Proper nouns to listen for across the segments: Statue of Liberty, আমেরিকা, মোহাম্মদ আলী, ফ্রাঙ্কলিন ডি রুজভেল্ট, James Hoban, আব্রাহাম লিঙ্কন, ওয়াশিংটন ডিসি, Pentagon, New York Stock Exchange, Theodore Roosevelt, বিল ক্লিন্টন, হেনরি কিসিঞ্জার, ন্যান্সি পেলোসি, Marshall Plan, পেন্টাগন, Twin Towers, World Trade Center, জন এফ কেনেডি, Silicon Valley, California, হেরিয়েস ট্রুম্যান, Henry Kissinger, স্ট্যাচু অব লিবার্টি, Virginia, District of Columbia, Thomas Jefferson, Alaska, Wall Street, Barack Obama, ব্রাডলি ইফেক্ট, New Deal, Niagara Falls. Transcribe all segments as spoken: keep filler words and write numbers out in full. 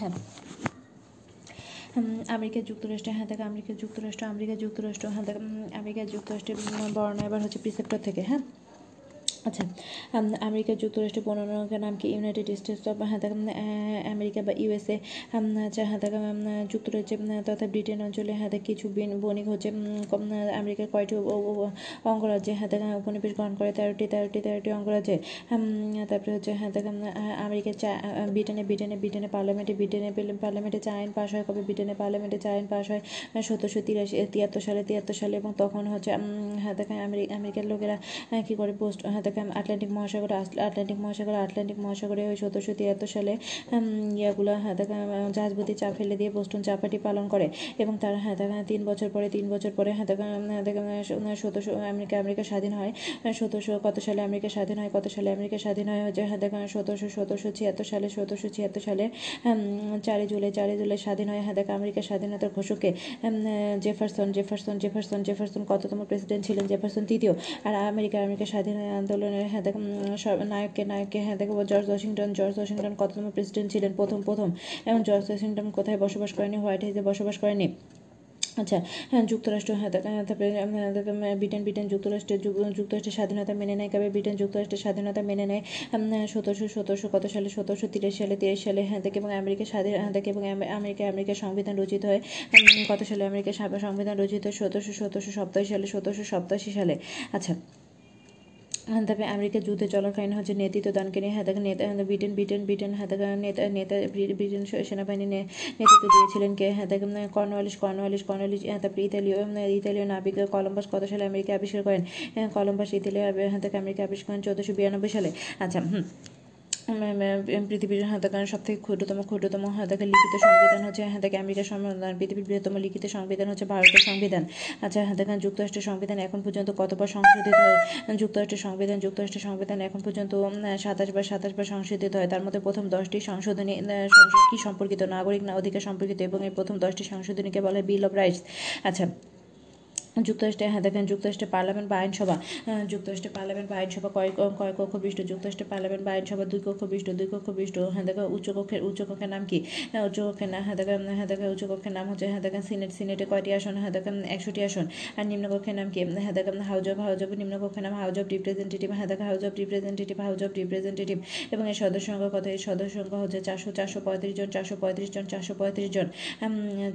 হ্যাঁ আমেরিকা যুক্তরাষ্ট্র হ্যাঁ দেখো আমেরিকা যুক্তরাষ্ট্র আমেরিকা যুক্তরাষ্ট্র হ্যাঁ দেখো আমেরিকা যুক্তরাষ্ট্রের বর্ণনা এবার হচ্ছে প্রিসেপ্টর থেকে। হ্যাঁ আচ্ছা আমেরিকা যুক্তরাষ্ট্রের বর্ণনার নাম কি? ইউনাইটেড স্টেটস অফ হ্যাঁ দেখো আমেরিকা বা ইউএসএ হচ্ছে হ্যাঁ দেখো যুক্তরাজ্যে তথা ব্রিটেন অঞ্চলে হ্যাঁ দেখ কিছু বণিক হচ্ছে আমেরিকার কয়টি অঙ্গরাজ্যে হ্যাঁ দেখো উপনিবেশ গ্রহণ করে? তেরোটি তেরোটি তেরোটি অঙ্গরাজ্যে। তারপরে হচ্ছে হ্যাঁ দেখো আমেরিকা চা ব্রিটেনে ব্রিটেনে ব্রিটেনে পার্লামেন্টে ব্রিটেনে পার্লামেন্টে চা আইন পাশ হয় কবে? ব্রিটেনে পার্লামেন্টে চা আইন পাশ হয় সতেরোশো তিরাশি তিয়াত্তর সালে তিয়াত্তর সালে এবং তখন হচ্ছে হ্যাঁ দেখো আমেরিকার লোকেরা কী করে পোস্ট হ্যাঁ আটলান্টিক মহাসাগরে আটলান্টিক মহাসাগরে আটলান্টিক মহাসাগরে ওই সতেরোশো তিয়াত্তর সালে ইয়াগুলো হ্যাঁ দেখা জাহাজবন্দি চা ফেলে দিয়ে বোস্টন চা পার্টি পালন করে এবং তারা হ্যাঁ দেখা তিন বছর পরে তিন বছর পরে হ্যাঁ দেখা সতেরোশো আমেরিকা আমেরিকা স্বাধীন হয় সতেরোশো কত সালে আমেরিকা স্বাধীন হয় কত সালে আমেরিকা স্বাধীন হয় হচ্ছে হ্যাঁ দেখা সতেরোশো সতেরোশো ছিয়াত্তর সালে সতেরোশো ছিয়াত্তর সালে চারই জুলাই চারই জুলাই স্বাধীন হয়। হ্যাঁ দেখা আমেরিকার স্বাধীনতার ঘোষকে জেফারসন জেফারসন জেফারসন জেফারসন কততম প্রেসিডেন্ট ছিলেন? জেফারসন তৃতীয়। আর আমেরিকা আমেরিকা স্বাধীন হয় আন্দোলনের হ্যাঁ দেখো নায়ককে নায়ককে হ্যাঁ দেখো জর্জ ওয়াশিংটন জর্জ ওয়াশিংটন কততম প্রেসিডেন্ট ছিলেন? প্রথম প্রথম। এবং জর্জ ওয়াশিংটন কোথায় বসবাস করেনি? হোয়াইট হাউসে বসবাস করেনি। আচ্ছা হ্যাঁ যুক্তরাষ্ট্র হ্যাঁ তারপরে ব্রিটেন ব্রিটেন যুক্তরাষ্ট্রের যুক্তরাষ্ট্রের স্বাধীনতা মেনে নেয় কবে? ব্রিটেন যুক্তরাষ্ট্রের স্বাধীনতা মেনে নেয় সতেরোশো সতেরোশো কত সালে সতেরোশো তিরিশ সালে তিরিশ সালে হ্যাঁ দেখে এবং আমেরিকা স্বাধীন হ্যাঁ দেখে এবং আমেরিকা আমেরিকার সংবিধান রচিত হয় কত সালে? আমেরিকার সংবিধান রচিত হয় সতেরোশো সতেরোশো সপ্তাশি সালে সতেরোশো সপ্তাশি সালে। আচ্ছা তারপরে আমেরিকা যুদ্ধে চলাকালীন হচ্ছে নেতৃত্ব দানকে নিয়ে হ্যাঁ নেতা ব্রিটেন ব্রিটেন ব্রিটেন হ্যাঁ নেতা নেতা ব্রিটেন সেনাবাহিনী নেতৃত্ব দিয়েছিলেন কে? হ্যাঁ দেখেন কর্নওয়ালিস কর্নওয়ালিস কর্নওয়ালিস হ্যাঁ তারপরে ইতালীয় ইতালীয় নাবিক কলম্বাস কত সালে আমেরিকা আবিষ্কার করেন? কলম্বাস ইতালীয় হ্যাঁ তাকে আমেরিকা আবিষ্কার করেন চোদ্দোশো বিরানব্বই সালে। আচ্ছা হুম পৃথিবীর হাতে কারণ সব থেকে ক্ষুদ্রতম ক্ষুদ্রতম হাতে লিখিত সংবিধান হচ্ছে হ্যাঁ থেকে আমেরিকার সংবিধান। পৃথিবীর বৃহত্তম লিখিত সংবিধান হচ্ছে ভারতের সংবিধান। আচ্ছা হাতে কারণ যুক্তরাষ্ট্রের সংবিধান এখন পর্যন্ত কতবার সংশোধিত হয়? যুক্তরাষ্ট্রের সংবিধান যুক্তরাষ্ট্রের সংবিধান এখন পর্যন্ত সাতাশবার সাতাশবার সংশোধিত হয়। তার মধ্যে প্রথম দশটি সংশোধনী কি সম্পর্কিত? নাগরিক না অধিকার সম্পর্কিত এবং এই প্রথম দশটি সংশোধনীকে বলা হয় বিল অফ রাইটস। আচ্ছা যুক্তরাষ্ট্রে হ্যাঁ দেখেন যুক্তরাষ্ট্রের পার্লামেন্ট বা আইনসভা যুক্তরাষ্ট্রের পার্লামেন্ট বা আইনসভা কয় কয় কক্ষ বিষ্ট? যুক্তরাষ্ট্রের পার্লামেন্ট বা আইনসভা দুই কক্ষ বিষ্ট দুই কক্ষ বিষ্ট। হ্যাঁ দেখেন উচ্চকক্ষের উচ্চকক্ষের নাম কি? উচ্চকক্ষের না হ্যাঁ দেখেন হ্যাঁ দেখেন উচ্চকক্ষের নাম হচ্ছে হ্যাঁ দেখেন সিনেট সিনেটে কয়টি আসন? হ্যাঁ দেখেন একশোটি আসন। আর নিম্নকক্ষের নাম কি? হ্যাঁ দেখেন হাউজ অব হাউজ অব নিম্নকক্ষের নাম হাউজ অব রিপ্রেজেন্টেটিভ। হ্যাঁ দেখেন house of representative house of representative এবং এর সদস্য সংখ্যা কত? এর সদস্য সংখ্যা হচ্ছে চারশো চারশো পঁয়ত্রিশ জন চারশো পঁয়ত্রিশ জন চারশো পঁয়ত্রিশ জন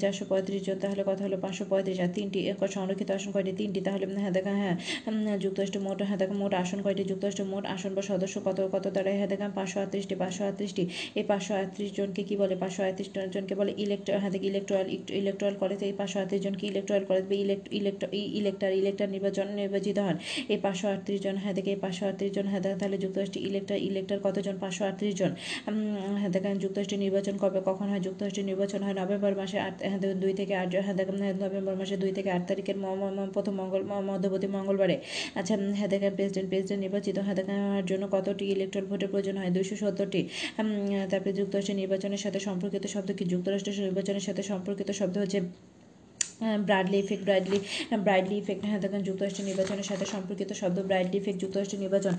চারশো পঁয়ত্রিশ জন তাহলে কথা হলো পাঁচশো পঁয়ত্রিশ। আর তিনটি সংরক্ষিত আসন কয়টি? তিনটি। তাহলে হ্যাঁ দেখা হ্যাঁ যুক্তরাষ্ট্র মোট হ্যাঁ দেখা মোট আসন কয়টি? যুক্তরাষ্ট্র মোট আসন বা সদস্য কত কত দাঁড়ায়? হ্যাঁ দেখা পাঁচশো আটত্রিশটি পাঁচশো আটত্রিশটি এই পাঁচশো আটত্রিশ জনকে কী বলে? পাঁচশো আটত্রিশ জনকে বলে ইলেকট হ্যাঁ দেখি ইলেকট্রাল ইলেকট্রাল কলেজ। এই পাঁচশো আটত্রিশ জনকে ইলেকট্রাল কলেজ বা ইলেক্ট ইলেক্ট ইলেক্টার ইলেক্টার নির্বাচন নির্বাচিত হন। এই পাঁচশো আটত্রিশ জন হ্যাঁ দেখে এই পাঁচশো আটত্রিশ জন হ্যাঁ দেখা তাহলে যুক্তরাষ্ট্রের ইলেক্টার ইলেক্টার কতজন? পাঁচশো আটত্রিশ জন। হ্যাঁ দেখা যুক্তরাষ্ট্রের নির্বাচন কবে কখন হয়? যুক্তরাষ্ট্রের নির্বাচন হয় নভেম্বর মাসে আট হ্যাঁ দুই থেকে আট হ্যাঁ দেখা নভেম্বর মাসে দুই থেকে আট তারিখের প্রথম মঙ্গল মধ্যবর্তী মঙ্গলবারে। আচ্ছা হ্যাঁ দেখেন প্রেসিডেন্ট প্রেসিডেন্ট নির্বাচিত হ্যাঁ দেখা হওয়ার জন্য কতটি ইলেকট্রাল ভোটের প্রয়োজন হয়? দুইশো সত্তরটি। তারপরে যুক্তরাষ্ট্রের নির্বাচনের সাথে সম্পর্কিত শব্দ কি? যুক্তরাষ্ট্রের নির্বাচনের সাথে সম্পর্কিত শব্দ হচ্ছে ব্রাডলি ইফেক্ট Bradley ব্রাডলি ইফেক্ট হ্যাঁ দেখেন যুক্তরাষ্ট্রের নির্বাচনের সাথে সম্পর্কিত শব্দ ব্রাডলি ইফেক্ট যুক্তরাষ্ট্রের নির্বাচন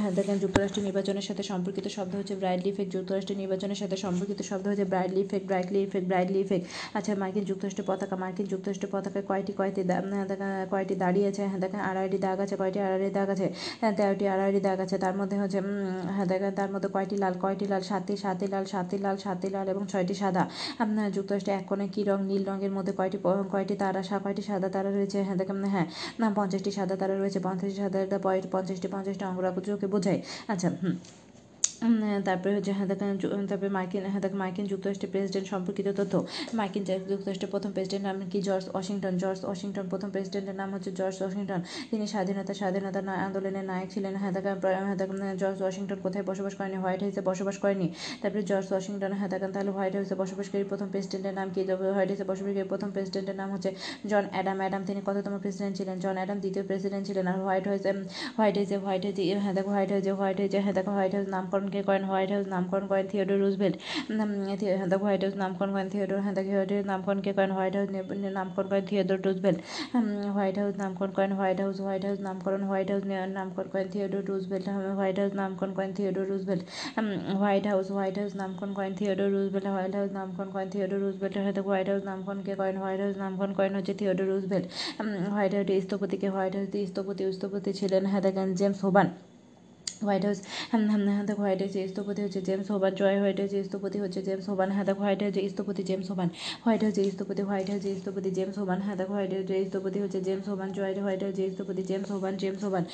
হ্যাঁ দেখেন যুক্তরাষ্ট্রের নির্বাচনের সাথে সম্পর্কিত শব্দ হচ্ছে ব্রাডলি ইফেক্ট যুক্তরাষ্ট্রের নির্বাচনের সাথে সম্পর্কিত শব্দ হচ্ছে ব্রাডলি ইফেক্ট ব্রাডলি ইফেক্ট ব্রাডলি ইফেক্ট। আচ্ছা মার্কিন যুক্তরাষ্ট্রের পতাকা মার্কিন যুক্তরাষ্ট্রের পতাকায় কয়টি কয়টি দেখা কয়টি দাঁড়িয়ে আছে? হ্যাঁ দেখেন আড়াইটি দাগ আছে। কয়টি আড়াইটি দাগ আছে? তেরোটি আড়াইটি দাগ আছে। তার মধ্যে হচ্ছে হ্যাঁ দেখেন তার মধ্যে কয়টি লাল কয়টি লাল? সাতটি সাতটি লাল সাতটি লাল সাতটি লাল এবং ছয়টি সাদা। আপনার যুক্তরাষ্ট্রে এক কোণে কী রং? নীল রঙের মধ্যে কয়টি কয়টি তারা কয়টি সাদা তারা রয়েছে? হ্যাঁ দেখেন হ্যাঁ না পঞ্চাশটি সাদা তারা রয়েছে। পঞ্চাশটি সাদা পঞ্চাশটি পঞ্চাশটি অঙ্গরাজ্যকে বোঝায়। আচ্ছা হুম তারপরে হচ্ছে হ্যাঁ দেখেন তারপরে মার্কিন হ্যাঁ দেখেন মার্কিন যুক্তরাষ্ট্রের প্রেসিডেন্ট সম্পর্কিত তথ্য। মার্কিন যুক্তরাষ্ট্রের প্রথম প্রেসিডেন্ট নাম কি? জর্জ ওয়াশিংটন জর্জ ওয়াশিংটন প্রথম প্রেসিডেন্টের নাম হচ্ছে জর্জ ওয়াশিংটন। তিনি স্বাধীনতা স্বাধীনতা আন্দোলনের নায়ক ছিলেন। হ্যাঁ দেখেন হ্যাঁ দেখেন জর্জ ওয়াশিংটন কোথায় বসবাস করেনি? হোয়াইট হাউসে বসবাস করেনি। তারপরে জর্জ ওয়াশিংটন হ্যাঁ দেখেন তাহলে হোয়াইট হাউসে বসবাসকারী প্রথম প্রেসিডেন্টের নাম কি? হোয়াইট হাউসে বসবাসকারী প্রথম প্রেসিডেন্টের নাম হচ্ছে জন অ্যাডাম অ্যাডাম তিনি কততম প্রেসিডেন্ট ছিলেন? জন অ্যাডাম দ্বিতীয় প্রেসিডেন্ট ছিলেন। আর হোয়াইট হাউসে হোয়াইট হাউসে হোয়াইট হাউসে হ্যাঁ দেখো হোয়াইট হাউসে হোয়াইট হাউসে হ্যাঁ দেখো হোয়াইট হাউস নামকরণ নামকরণকে করেন হোয়াইট হাউস নামকরণ করেন থিওডোর রুজভেল্ট হ্যাঁ হোয়াইট হাউস নামকরণ করেন থিওডোর হ্যাঁ থিওডোর নামকরণকে করেন হোয়াইট হাউস নামকরণ করেন থিওডোর রুজভেল্ট হোয়াইট হাউস নামকরণ করেন হোয়াইট হাউস হোয়াইট হাউস নামকরণ হোয়াইট হাউস নামকরণ করেন থিওডোর রুজভেল্ট হোয়াইট হাউস নামকরণ করেন Theodore Roosevelt White House White House নামকরণ করেন থিওডোর রুজভেল্ট হোয়াইট হাউস নামকরণ করেন থিওডোর রুজভেল্ট হোয়াইট হাউস নামকরণকে করেন হোয়াইট হাউস নামকরণ করেন হচ্ছে থিওডোর রুজভেল্ট হোয়াইট হাউস স্থপতিকে হোয়াইট হাউস স্থপতি স্থপতি ছিলেন হ্যাঁ জেমস হোবান হোয়াইট হাউস হ্যাঁ হোয়াইট হাউস স্থপতি হচ্ছে জেমস হোবান জয় হোয়াইট হাউস স্থপতি হচ্ছে জেমস হোবান হ্যাঁ হোয়াইট হাউস স্থপতি জেমস হোবান হোয়াইট হাউস স্থপতি হোয়াইট হাউস স্থপতি জেমস হোবান হ্যাঁ হোয়াইট হাউস স্থপতি হচ্ছে জেমস হোবান জয় হোয়াইট হাউস স্থপতি জেমস হোবান জেমস হোবান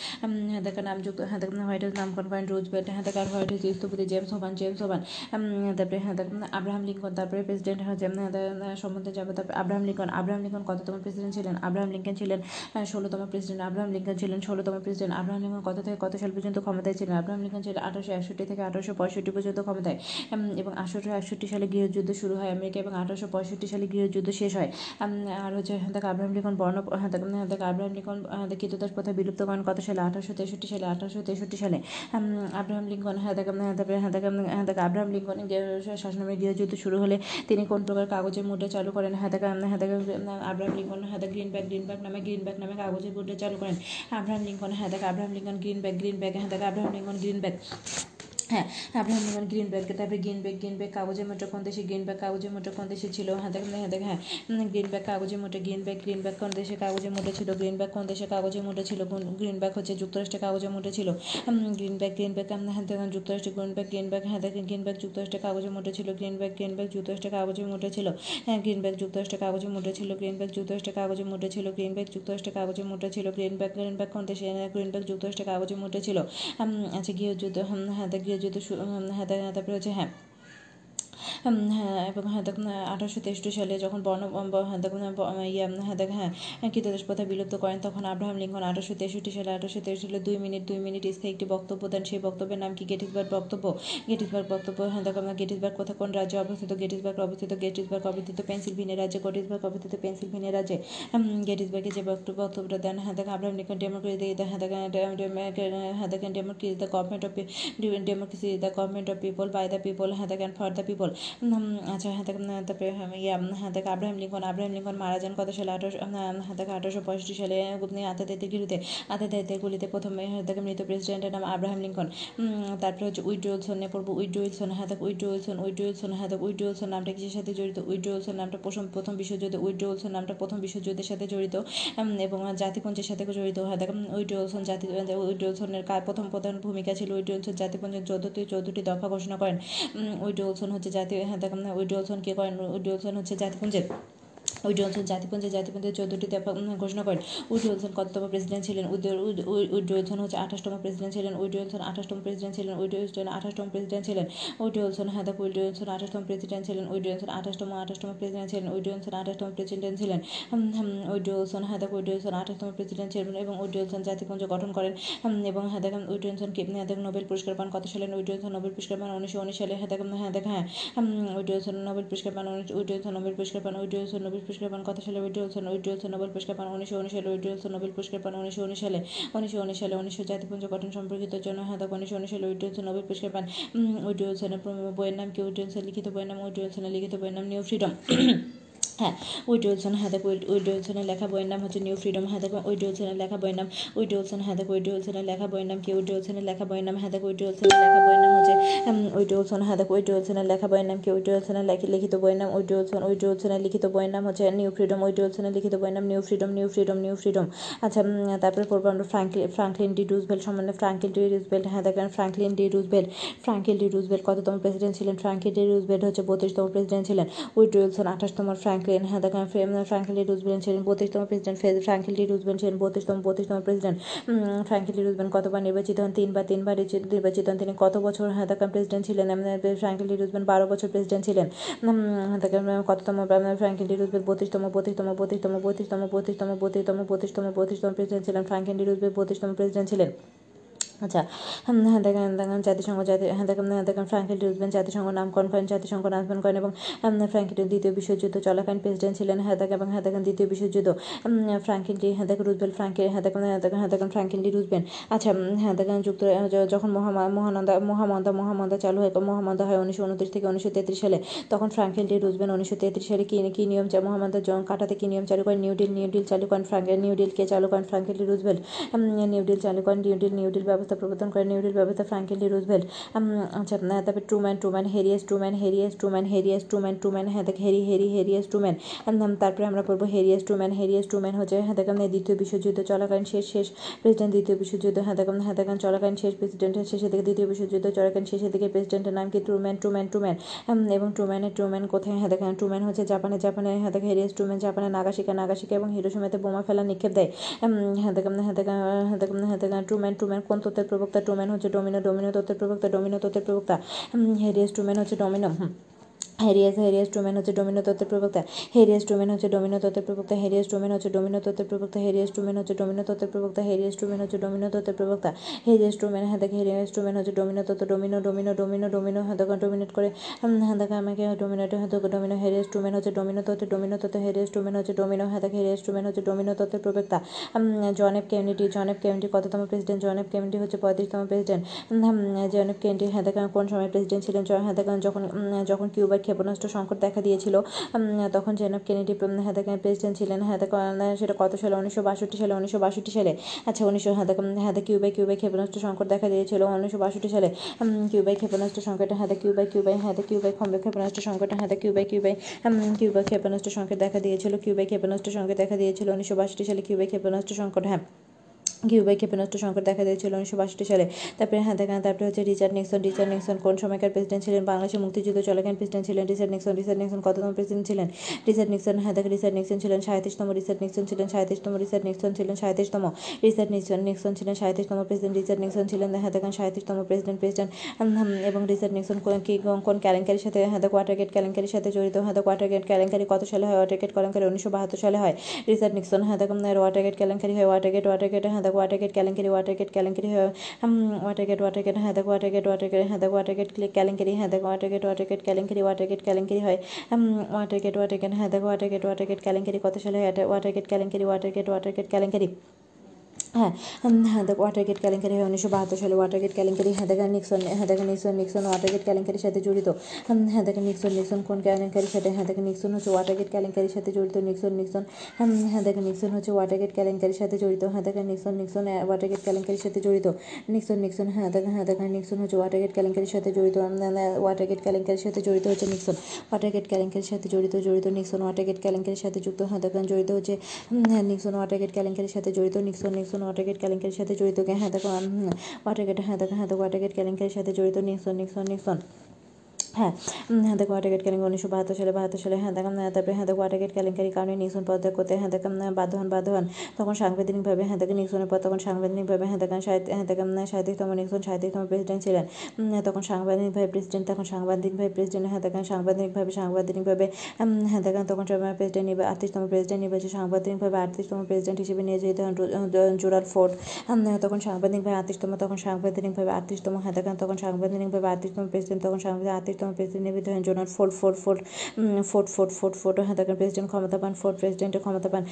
হ্যাঁ তাকে নামযুক্ত হ্যাঁ হোয়াইট হাউস নামকরণ করেন রুজভেল্ট হ্যাঁ তাকে হোয়াইট হাউস স্থপতি জেমস হোবান জেমস হোবান তারপরে হ্যাঁ আব্রাহাম লিঙ্কন তারপরে প্রেসিডেন্ট হ্যাঁ সম্বন্ধে যাবো তারপরে আব্রাহাম লিঙ্কন আব্রাহাম লিঙ্কন কততম প্রেসিডেন্ট ছিলেন আব্রাহাম লিঙ্কন ছিলেন ষোলোতম প্রেসিডেন্ট আব্রাহাম লিঙ্কন ছিলেন ষোলোতম প্রেসিডেন্ট আব্রাহাম লিঙ্কন কত থেকে কত সাল পর্যন্ত ক্ষমতা ছিলেন আব্রাহাম লিঙ্কন ছিলেন আঠারোশো একষট্টি থেকে আঠারোশো পঁয়ষট্টি পর্যন্ত ক্ষমতায় এবং আঠারোশো একষট্টি সালে গৃহযুদ্ধ শুরু হয় আমেরিকা এবং আঠারোশো পঁয়ষট্টি সালে গৃহযুদ্ধ শেষ হয়। আর হচ্ছে তাকে আব্রাহাম লিঙ্কন বর্ণ তাকে আব্রাহাম লিঙ্কন কৃতদাস প্রথা বিলুপ্ত করেন কত সালে আঠারোশো তেষট্টি সালে আঠারোশো তেষট্টি সালে আব্রাহাম লিঙ্কন হ্যাঁ তাকে তারপরে হ্যাঁ তাকে তাকে আব্রাহাম লিঙ্কন শাসনামলে গৃহযুদ্ধ শুরু হলে তিনি কোন প্রকার কাগজের মুদ্রা চালু করেন হ্যাঁ তাকে হ্যাঁ তাকে আব্রাহাম লিঙ্কন হ্যাঁ তাকে গ্রিন ব্যাগ গ্রিন ব্যাগ নামে গ্রিন ব্যাগ নামে কাগজের মুদ্রা চালু করেন আব্রাহাম লিঙ্কন হ্যাঁ তাকে আব্রাহাম লিঙ্কন greenback greenback হ্যাঁ তাকে আব্রাহাম লিঙ্কন গ্রিন ব্যাগ হ্যাঁ আব্রাহাম লিঙ্কন গ্রিন ব্যাগ তারপরে গ্রিন ব্যাগ গ্রিন ব্যাগ কাগজের মুদ্রা কোন দেশে গ্রিন ব্যাগ কাগজের মুদ্রা কোন দেশে ছিল হ্যাঁ দেখেন হ্যাঁ দেখেন হ্যাঁ গ্রিন ব্যাগ কাগজের মুদ্রা গ্রিন ব্যাগ গ্রিন ব্যাগ কোন দেশে কাগজের মুদ্রা ছিল গ্রিন ব্যাগ কোন দেশে কাগজের মুদ্রা ছিল কোন গ্রিন ব্যাগ হচ্ছে যুক্তরাষ্ট্রের কাগজের মুদ্রা ছিল গ্রিন ব্যাগ গ্রিন ব্যাগ হ্যাঁ দেখেন যুক্তরাষ্ট্রের গ্রিন ব্যাগ গ্রিন ব্যাগ হ্যাঁ দেখেন গ্রিন ব্যাগ যুক্তরাষ্ট্রের কাগজের মুদ্রা ছিল গ্রিন ব্যাগ গ্রিন ব্যাগ যুক্তরাষ্ট্রের কাগজের মুদ্রা ছিল হ্যাঁ গ্রিন ব্যাগ যুক্তরাষ্ট্রের কাগজের মুদ্রা ছিল গ্রিন ব্যাগ যুক্তরাষ্ট্রের কাগজের মুদ্রা ছিল গ্রিন ব্যাগ যুক্তরাষ্ট্রের কাগজের মুদ্রা ছিল গ্রিন ব্যাগ গ্রিন ব্যাগ কোন দেশে গ্রিন ব্যাগ যুক্তরাষ্ট্রের কাগজের মুদ্রা ছিল আচ্ছা গৃহযুদ্ধ হ্যাঁ গৃহ যুদ্ধ হ্যাঁ তারপরে হচ্ছে হ্যাঁ হ্যাঁ এবং হ্যাঁ দেখুন আঠারোশো তেষট্টি সালে যখন বর্ণ হ্যাঁ দেখুন ইয়ে হ্যাঁ দেখ হ্যাঁ কৃতদাস প্রথা বিলুপ্ত করেন তখন আব্রাহাম লিঙ্কন আঠারোশো তেষট্টি সালে আঠারোশো তেষট্টি সালে দুই মিনিট দুই মিনিট স্থায়ী একটি বক্তব্য দেন। সেই বক্তব্যের নাম কি গেটিসবার্গ বক্তব্য। গেটিসবার্গ বক্তব্য হ্যাঁ দেখুন গেটিসবার্গ কোথায় কোন রাজ্যে অবস্থিত গেটিসবার্গ অবস্থিত গেটিসবার্গ অবস্থিত পেনসিলভেনিয়া রাজ্যে গেটিসবার্গ অবস্থিত পেনসিলভেনিয়া রাজ্যে গেটিসবার্গে যে বক্তব্য বক্তব্যটা দেন হ্যাঁ দেখেন আব্রাহাম লিঙ্কন ডেমোক্রেসি হ্যাঁ দেখেন হ্যাঁ দেখেন democracy the government of democracy the government of people by the people হ্যাঁ দেখেন ফর দ্য পিপল আচ্ছা হ্যাঁ তারপরে ইয়া হ্যাঁ তাকে আব্রাহাম লিঙ্কন আব্রাহাম লিঙ্কন মারা যান কত সালে আঠারোশো হ্যাঁ তাকে আঠারোশো পঁয়ষট্টি সালে আত্মঘাতীর গুলিতে আত্মঘাতীর গুলিতে প্রথমে তাকে মৃত প্রেসিডেন্টের নাম আব্রাহাম লিঙ্কন। তারপরে হচ্ছে উইড্রো উইলসন নিয়ে পড়বো। উইড্রো উইলসন হ্যাঁ তাকে উইড্রো উইলসন উইড্রো উইলসন হ্যাঁ তাকে উইড্রো উইলসন নামটা কিসের সাথে জড়িত উইড্রো উইলসন নামটা প্রথম প্রথম বিশ্বযুদ্ধে উইড্রো উইলসন নামটা প্রথম বিশ্বযুদ্ধের সাথে জড়িত এবং জাতিপুঞ্জের সাথে জড়িত হ্যাঁ তাকে উইড্রো উইলসন জাতি উইড্রো উইলসনের প্রথম প্রধান ভূমিকা ছিল উইড্রো উইলসন জাতিপুঞ্জের চৌদ্দটি চৌদ্দটি দফা ঘোষণা করেন। উইড্রো উইলসন হচ্ছে জাতি হ্যাঁ তাকে উইড্রো উইলসন কে করেন উইড্রো উইলসন হচ্ছে জাতিপুঞ্জের উইড্রো উইলসন জাতিপুঞ্জের জাতিপুঞ্জের চৌদ্দটি দফা ঘোষণা করেন। উইড্রো উইলসন কততম প্রেসিডেন্ট ছিলেন উইড্রো উইলসন হচ্ছে আঠাশতম প্রেসিডেন্ট ছিলেন উইড্রো উইলসন আঠাশতম প্রেসিডেন্ট ছিলেন উইড্রো উইলসন আঠাশতম প্রেসিডেন্ট ছিলেন উইড্রো উইলসন হ্যাঁ তাকে উইড্রো উইলসন আঠাশতম প্রেসিডেন্ট ছিলেন উইড্রো উইলসন আঠাশতম আঠাশতম প্রেসিডেন্ট ছিলেন উইড্রো উইলসন আঠাশতম প্রেসিডেন্ট ছিলেন উইড্রো উইলসন হ্যাঁ তাকে উইড্রো উইলসন আঠাশতম প্রেসিডেন্ট ছিলেন এবং উইড্রো উইলসন জাতিপুঞ্জ গঠন করেন এবং হ্যাঁ দেখেন উইড্রো উইলসন নোবেল পুরস্কার পান কত সালে উইড্রো উইলসন নোবেল পুরস্কার পান উনিশশো উনিশ সালে হ্যাঁ দেখেন হ্যাঁ দেখেন হ্যাঁ উইড্রো উইলসন নোবেল পুরস্কার পান উইড্রো উইলসন নোবেল পুরস্কার পান উইড্রো উইলসন নোবেল পুরস্কার পান কত সালে Woodrow Wilson Woodrow Wilson Nobel পুরস্কার পান উনিশশো উনিশ সালে উইড্রো উইলসন নোবেল পুরস্কার পান উনিশশো উনিশ সালে উনিশশো উনিশ সালে উনিশশো জাতিপুঞ্জ গঠন সম্পর্কিত জন্য হ্যাঁ তখন উনিশশো উনিশ সালে উইড্রো উইলসন নোবেল পুরস্কার পান উইড্রো উইলসনের বইয়ের নাম কি উইড্রো উইলসন লিখিত বইয়ের নাম উইড্রো উইলসনের লিখিত বইয়ের নাম নিউ ফ্রিডম হ্যাঁ উইড্রো উইলসন হ্যাঁ তাকে উইড্রো উইলসনের লেখা বইয়ের নাম হচ্ছে নিউ ফ্রিডম হ্যাঁ তাকে উইড্রো উইলসনের লেখা বইয়ের নাম উইড্রো উইলসন হ্যাঁ তাকে উইড্রো উইলসনের লেখা বইয়ের নাম কি উইড্রো উইলসনের লেখা বইয়ের নাম হ্যাঁ তাকে উইড্রো উইলসনের লেখা বইয়ের নাম হচ্ছে উইড্রো উইলসন হ্যাঁ তাকে উইড্রো উইলসনের লেখা বইয়ের নাম কি উইড্রো উইলসনের লিখিত বইয়ের নাম উইড্রো উইলসন উইড্রো উইলসনের লিখিত বইয়ের নাম হচ্ছে নিউ ফ্রিডম উইড্রো উইলসনের লিখিত বইয়ের নাম New Freedom New Freedom New Freedom আচ্ছা তারপরে পড়বো আমরা ফ্রাঙ্কলিন ফ্রাঙ্কলিন ডি রুজভেল্ট সম্বন্ধে ফ্রাঙ্কলিন ডি রুজভেল্ট হ্যাঁ দেখেন ফ্রাঙ্কলিন ডি রুজভেল্ট ফ্রাঙ্কলিন ডি রুজভেল্ট কততম প্রেসিডেন্ট ছিলেন ফ্রাঙ্কলিন ডি রুজভেল্ট হচ্ছে বত্রিশতম প্রেসিডেন্ট ছিলেন উইড্রো উইলসন আঠাশতম ফ্রাঙ্কলিন হ্যাঁ দেখেন ফ্রাঙ্কলিন ডি রুজভেল্ট ছিলেন বত্রিশতম প্রেসিডেন্ট ফ্রাঙ্কলিন ডি রুজভেল্ট ছিলেন বত্রিশতম বত্রিশতম প্রেসিডেন্ট ফ্রাঙ্কলিন ডি রুজভেল্ট কতবার নির্বাচিত হন তিনবার তিনবার নির্বাচিত হন তিনি কত বছর হ্যাঁ দেখেন প্রেসিডেন্ট ছিলেন ফ্রাঙ্কলিন ডি রুজভেল্ট বারো বছর প্রেসিডেন্ট ছিলেন দেখেন কততম ফ্রাঙ্কলিন ডি রুজভেল্ট বত্রিশতম বত্রিশতম বত্রিশতম বত্রিশতম বত্রিশতম বত্রিশতম বত্রিশতম বত্রিশতম প্রেসিডেন্ট ছিলেন ফ্রাঙ্কলিন ডি রুজভেল্ট বত্রিশতম প্রেসিডেন্ট ছিলেন আচ্ছা হ্যাঁ দেখেন দেখেন জাতিসংঘ জাতি হ্যাঁ দেখেন দেখেন ফ্র্যাঙ্কলিন রুজভেল্ট জাতিসংঘ নামকরণ করেন জাতিসংঘ নামকরণ করেন এবং ফ্র্যাঙ্কলিন দ্বিতীয় বিশ্বযুদ্ধ চলাকালীন প্রেসিডেন্ট ছিলেন হ্যাঁ দেখেন এবং হ্যাঁ দেখেন দ্বিতীয় বিশ্বযুদ্ধ ফ্র্যাঙ্কলিন ডি হ্যাঁ দেখেন রুজভেল্ট ফ্র্যাঙ্কলিন হ্যাঁ দেখেন হ্যাঁ দেখেন হ্যাঁ দেখেন ফ্র্যাঙ্কলিন ডি রুজভেল্ট আচ্ছা হ্যাঁ দেখেন যুক্তরাষ্ট্র যখন মহামা মহানন্দা মহামন্দা মহামন্দা চালু হয় মহামন্দা হয় উনিশশো উনত্রিশ থেকে উনিশশো তেত্রিশ সালে তখন ফ্র্যাঙ্কলিন ডি রুজভেল্ট উনিশশো তেত্রিশ সালে কী কী নিয়ম মহামন্দা জন কাটাতে কী নিয়ম চালু করেন নিউ ডিল নিউ ডিল চালু করেন ফ্র্যাঙ্ক নিউ ডিলকে চালু করেন Franklin D Roosevelt New Deal চালু করেন নিউ ডিল নিউ ডিল ব্যবস্থা প্রবর্তন করেন নিউ ডিল ব্যবস্থা ফ্র্যাঙ্কলিন ডি রুজভেল্ট আচ্ছা তারপরে Truman Truman হেরিয়েস ট্রুম্যান হেরিয়েস ট্রুম্যান হেরিয়েস ট্রুম্যান Truman হ্যাঁ দেখ হেরি হেরি হেরিয়েস ট্রুম্যান তারপরে আমরা পড়বো হেরিয়েস ট্রুম্যান হেরিয়েস ট্রুম্যান হচ্ছে হ্যাঁ দেখেন দ্বিতীয় বিশ্বযুদ্ধ চলাকালীন শেষ শেষ প্রেসিডেন্ট দ্বিতীয় বিশ্বযুদ্ধ হ্যাঁ দেখেন হ্যাঁ দেখেন চলাকালীন শেষ প্রেসিডেন্টের শেষের দিকে দ্বিতীয় বিশ্বযুদ্ধ চলাকালীন শেষের দিকে প্রেসিডেন্টের নাম কি ট্রুম্যান ট্রুম্যান ট্রুম্যান এবং ট্রুম্যানের ট্রুম্যান কোথায় হ্যাঁ দেখেন ট্রুম্যান হচ্ছে জাপানে জাপানে হ্যাঁ দেখে হেরিয়েস ট্রুম্যান জাপানে নাগাসাকি নাগাসাকি এবং হিরোশিমাতে বোমা ফেলা নিক্ষেপ দেয় হ্যাঁ দেখেন হ্যাঁ দেখেন হ্যাঁ দেখেন হ্যাঁ দেখেন ট্রুম্যান ট্রুম্যান কোন তত্ত্বের প্রবক্তা ট্রুম্যান হচ্ছে ডোমিনো ডোমিনো তত্ত্বের প্রবক্তা ডোমিনো তত্ত্বের প্রবক্তা হেরিয়েস ট্রুম্যান হচ্ছে ডোমিনো হেরিয়েস হেরিয়েস ট্রুম্যান হচ্ছে ডোমিনো তত্ত্বের প্রবক্তা হেরিয়েস ট্রুম্যান হচ্ছে ডোমিনো তত্ত্বের প্রবক্তা হেরিয়েস ট্রুম্যান হচ্ছে ডোমিনো তত্ত্বের প্রবক্তা হেরিয়েস ট্রুম্যান হচ্ছে ডোমিনো তত্ত্বের প্রবক্তা হেরিয়েস ট্রুম্যান হচ্ছে ডোমিনো তত্ত্বের প্রবক্তা হেরিয়েস ট্রুম্যান হ্যাঁ দেখে হেরিয়েস ট্রুম্যান হচ্ছে ডোমিনো তত্ত্ব ডোমিনো ডোমিনো ডোমিনো ডোমিনো হ্যাঁ দেখেন ডোমিনেট করে হ্যাঁ দেখে আমাকে ডোমিনেট হ্যাঁ দেখো ডোমিনো হেরিয়েস ট্রুম্যান হচ্ছে ডোমিনো তত্ত্ব ডোমিনো তত্ত্ব হেরিয়েস ট্রুম্যান হচ্ছে ডোমিনো হ্যাঁ দেখে হেরিয়েস ট্রুম্যান হচ্ছে ডোমিনো তত্ত্বের প্রবক্তা জন এফ কেনেডি জন এফ কেনেডি কততম প্রেসিডেন্ট জন এফ কেনেডি হচ্ছে পঁয়ত্রিশতম প্রেসিডেন্ট জন এফ কেনেডি হ্যাঁ দেখেন কোন সময় প্রেসিডেন্ট ছিলেন হ্যাঁ দেখেন যখন যখন কিউবার ক্ষেপণাস্ত্র সংকট দেখা দিয়েছিল তখন জন এফ কেনেডি হ্যাঁ দেখেন প্রেসিডেন্ট ছিলেন হ্যাঁ দেখেন সেটা কত সালে উনিশশো বাষট্টি সালে উনিশশো বাষট্টি সালে আচ্ছা উনিশশো হ্যাঁ দেখেন হ্যাঁ দেখে কিউবায় কিউবায় ক্ষেপণাস্ত্র সংকট দেখা দিয়েছিল উনিশশো বাষট্টি সালে কিউবায় ক্ষেপণাস্ত্র সংকট হ্যাঁ দেখে কিউবায় কিউবায় হ্যাঁ দেখে কিউবায় খম্ব ক্ষেপণাস্ত্র সংকট হ্যাঁ দেখে কিউবায় কিউবায় কিউবা ক্ষেপণাস্ত্র সংকট দেখা দিয়েছিল কিউবায় ক্ষেপণাস্ত্র সংকট দেখা দিয়েছিল উনিশশো বাষট্টি সালে কিউবায় ক্ষেপণাস্ত্র সংকট হ্যাঁ কিউবায় ক্ষেপণাস্ত্র সংকট দেখা দিয়েছিল উনিশশো বাষট্টি সালে তারপরে হ্যাঁ দেখেন তারপরে হচ্ছে রিচার্ড নিক্সন রিচার্ড নিক্সন কোন সময়কার প্রেসিডেন্ট ছিলেন বাংলাদেশের মুক্তিযুদ্ধ চলাকালীন প্রেসিডেন্ট ছিলেন রিচার্ড নিক্সন রিচার্ড নিক্সন কততম প্রেসিডেন্ট ছিলেন রিচার্ড নিক্সন হ্যাঁ দেখেন রিচার্ড নিক্সন ছিলেন সাঁত্রিশতম রিচার্ড নিক্সন ছিলেন সাঁত্রিশতম রিচার্ড নিক্সন ছিলেন সাঁত্রিশতম রিচার্ড নিক্সন নিক্সন ছিলেন সাঁত্রিশতম প্রেসিডেন্ট রিচার্ড নিক্সন ছিলেন হ্যাঁ দেখেন সাঁত্রিশতম প্রেসিডেন্ট প্রেসিডেন্ট এবং রিচার্ড নিক্সন কোন কেলেঙ্কারির সাথে হ্যাঁ দেখো ওয়াটারগেট কেলেঙ্কারির সাথে জড়িত হ্যাঁ দেখো ওয়াটারগেট কেলেঙ্কারি কত সালে হয় ওয়াটারগেট কেলেঙ্কারি উনিশশো বাহাত্তর সালে হয় রিচার্ড নিক্সন হ্যাঁ দেখেন ওয়াটারগেট কেলেঙ্কারি হয় ওয়াটারগেট ওয়াটারগেট হ্যাঁ দেখো ওয়াটারগেট কেলেঙ্কারি ওয়াটারগেট কেলেঙ্কারি ওয়াটারগেট ওয়াটারগেট হ্যাঁ দেখো ওয়াটারগেট ওয়াটারগেট হ্যাঁ দেখো ওয়াটারগেট কেলেঙ্কারি হ্যাঁ দেখো ওয়াটারগেট ওয়াটারগেট কেলেঙ্কারি ওয়াটারগেট কেলেঙ্কারি হয় ওয়াটারগেট ওয়াটারগেট হ্যাঁ দেখো ওয়াটারগেট ওয়াটারগেট কেলেঙ্কারি কত সালে হয় ওয়াটারগেট কেলেঙ্কারি ওয়াটারগেট ওয়াটারগেট কেলেঙ্কারি হ্যাঁ হ্যাঁ দেখো ওয়াটারগেট কেলেঙ্কারি হয় উনিশশো বাহাত্তর সালে ওয়াটারগেট কেলেঙ্কারি হ্যাঁ দেখেন নিক্সন হ্যাঁ দেখেন নিক্সন নিক্সন ওয়াটারগেট কেলেঙ্কারির সাথে জড়িত হ্যাঁ দেখেন নিক্সন নিক্সন কোন কেলেঙ্কারির সাথে হ্যাঁ দেখেন নিক্সন হচ্ছে ওয়াটারগেট কেলেঙ্কারির সাথে জড়িত নিক্সন নিক্সন হ্যাঁ দেখেন নিক্সন হচ্ছে ওয়াটারগেট কেলেঙ্কারির সাথে জড়িত হ্যাঁ দেখেন নিক্সন নিক্সন ওয়াটারগেট কেলেঙ্কারির সাথে জড়িত নিক্সন নিক্সন হ্যাঁ দেখেন হ্যাঁ দেখেন নিক্সন হচ্ছে ওয়াটারগেট কেলেঙ্কারির সাথে জড়িত ওয়াটারগেট কেলেঙ্কারির সাথে জড়িত হচ্ছে নিক্সন ওয়াটারগেট কেলেঙ্কারির সাথে জড়িত জড়িত নিক্সন ওয়াটারগেট কেলেঙ্কারির সাথে যুক্ত হ্যাঁ দেখেন জড়িত হচ্ছে নিক্সন ওয়াটারগেট কেলেঙ্কারির সাথে জড়িত নিক্সন নিক্সন ওয়াটারগেট কেলেঙ্কারির সাথে জড়িত হ্যাঁ দেখো ওয়াটারগেট হ্যাঁ দেখো হ্যাঁ দেখো ওয়াটারগেট কেলেঙ্কারির সাথে জড়িত নিক্সন নিক্সন নিক্সন হ্যাঁ হ্যাঁ দেখো ওয়াটারগেট কেলেঙ্কারি উনিশশো বাহাত্তর সালে বাহাত্তর সালে হ্যাঁ দেখেন তারপরে হ্যাঁ দেখো ওয়াটারগেট কেলেঙ্কারির কারণে নিক্সন পদত্যাগ করতে হ্যাঁ দেখেন বাধ্য হন বাধ্য হন তখন সাংবিধানিকভাবে হ্যাঁ দেখেন নিক্সনের পর তখন সাংবিধানিকভাবে হ্যাঁ দেখেন হ্যাঁ দেখেন সাঁত্রিশতম নিক্সন সাঁত্রিশতম প্রেসিডেন্ট ছিলেন তখন সাংবিধানিকভাবে প্রেসিডেন্ট তখন সাংবিধানিকভাবে প্রেসিডেন্ট হ্যাঁ দেখেন সাংবিধানিকভাবে সাংবিধানিকভাবে হ্যাঁ দেখেন তখন প্রেসিডেন্ট নির্বাচন আটত্রিশতম প্রেসিডেন্ট নির্বাচিত সাংবিধানিকভাবে আটত্রিশতম প্রেসিডেন্ট হিসেবে নিয়োজিত হন জেরাল্ড ফোর্ড তখন সাংবিধানিকভাবে আটত্রিশতম তখন সাংবিধানিকভাবে আটত্রিশতম হ্যাঁ দেখেন তখন সাংবিধানিকভাবে আটত্রিশতম প্রেসিডেন্ট তখন সাংবিধানিক আটত্রিশ প্রেসিডেন্ট নির্বাচিত হন জোনাল Ford Ford Ford Ford Ford Ford Ford হ্যাঁ দেখেন প্রেসিডেন্ট ক্ষমতা পান ফোর্ড প্রেসিডেন্টের ক্ষমতা পান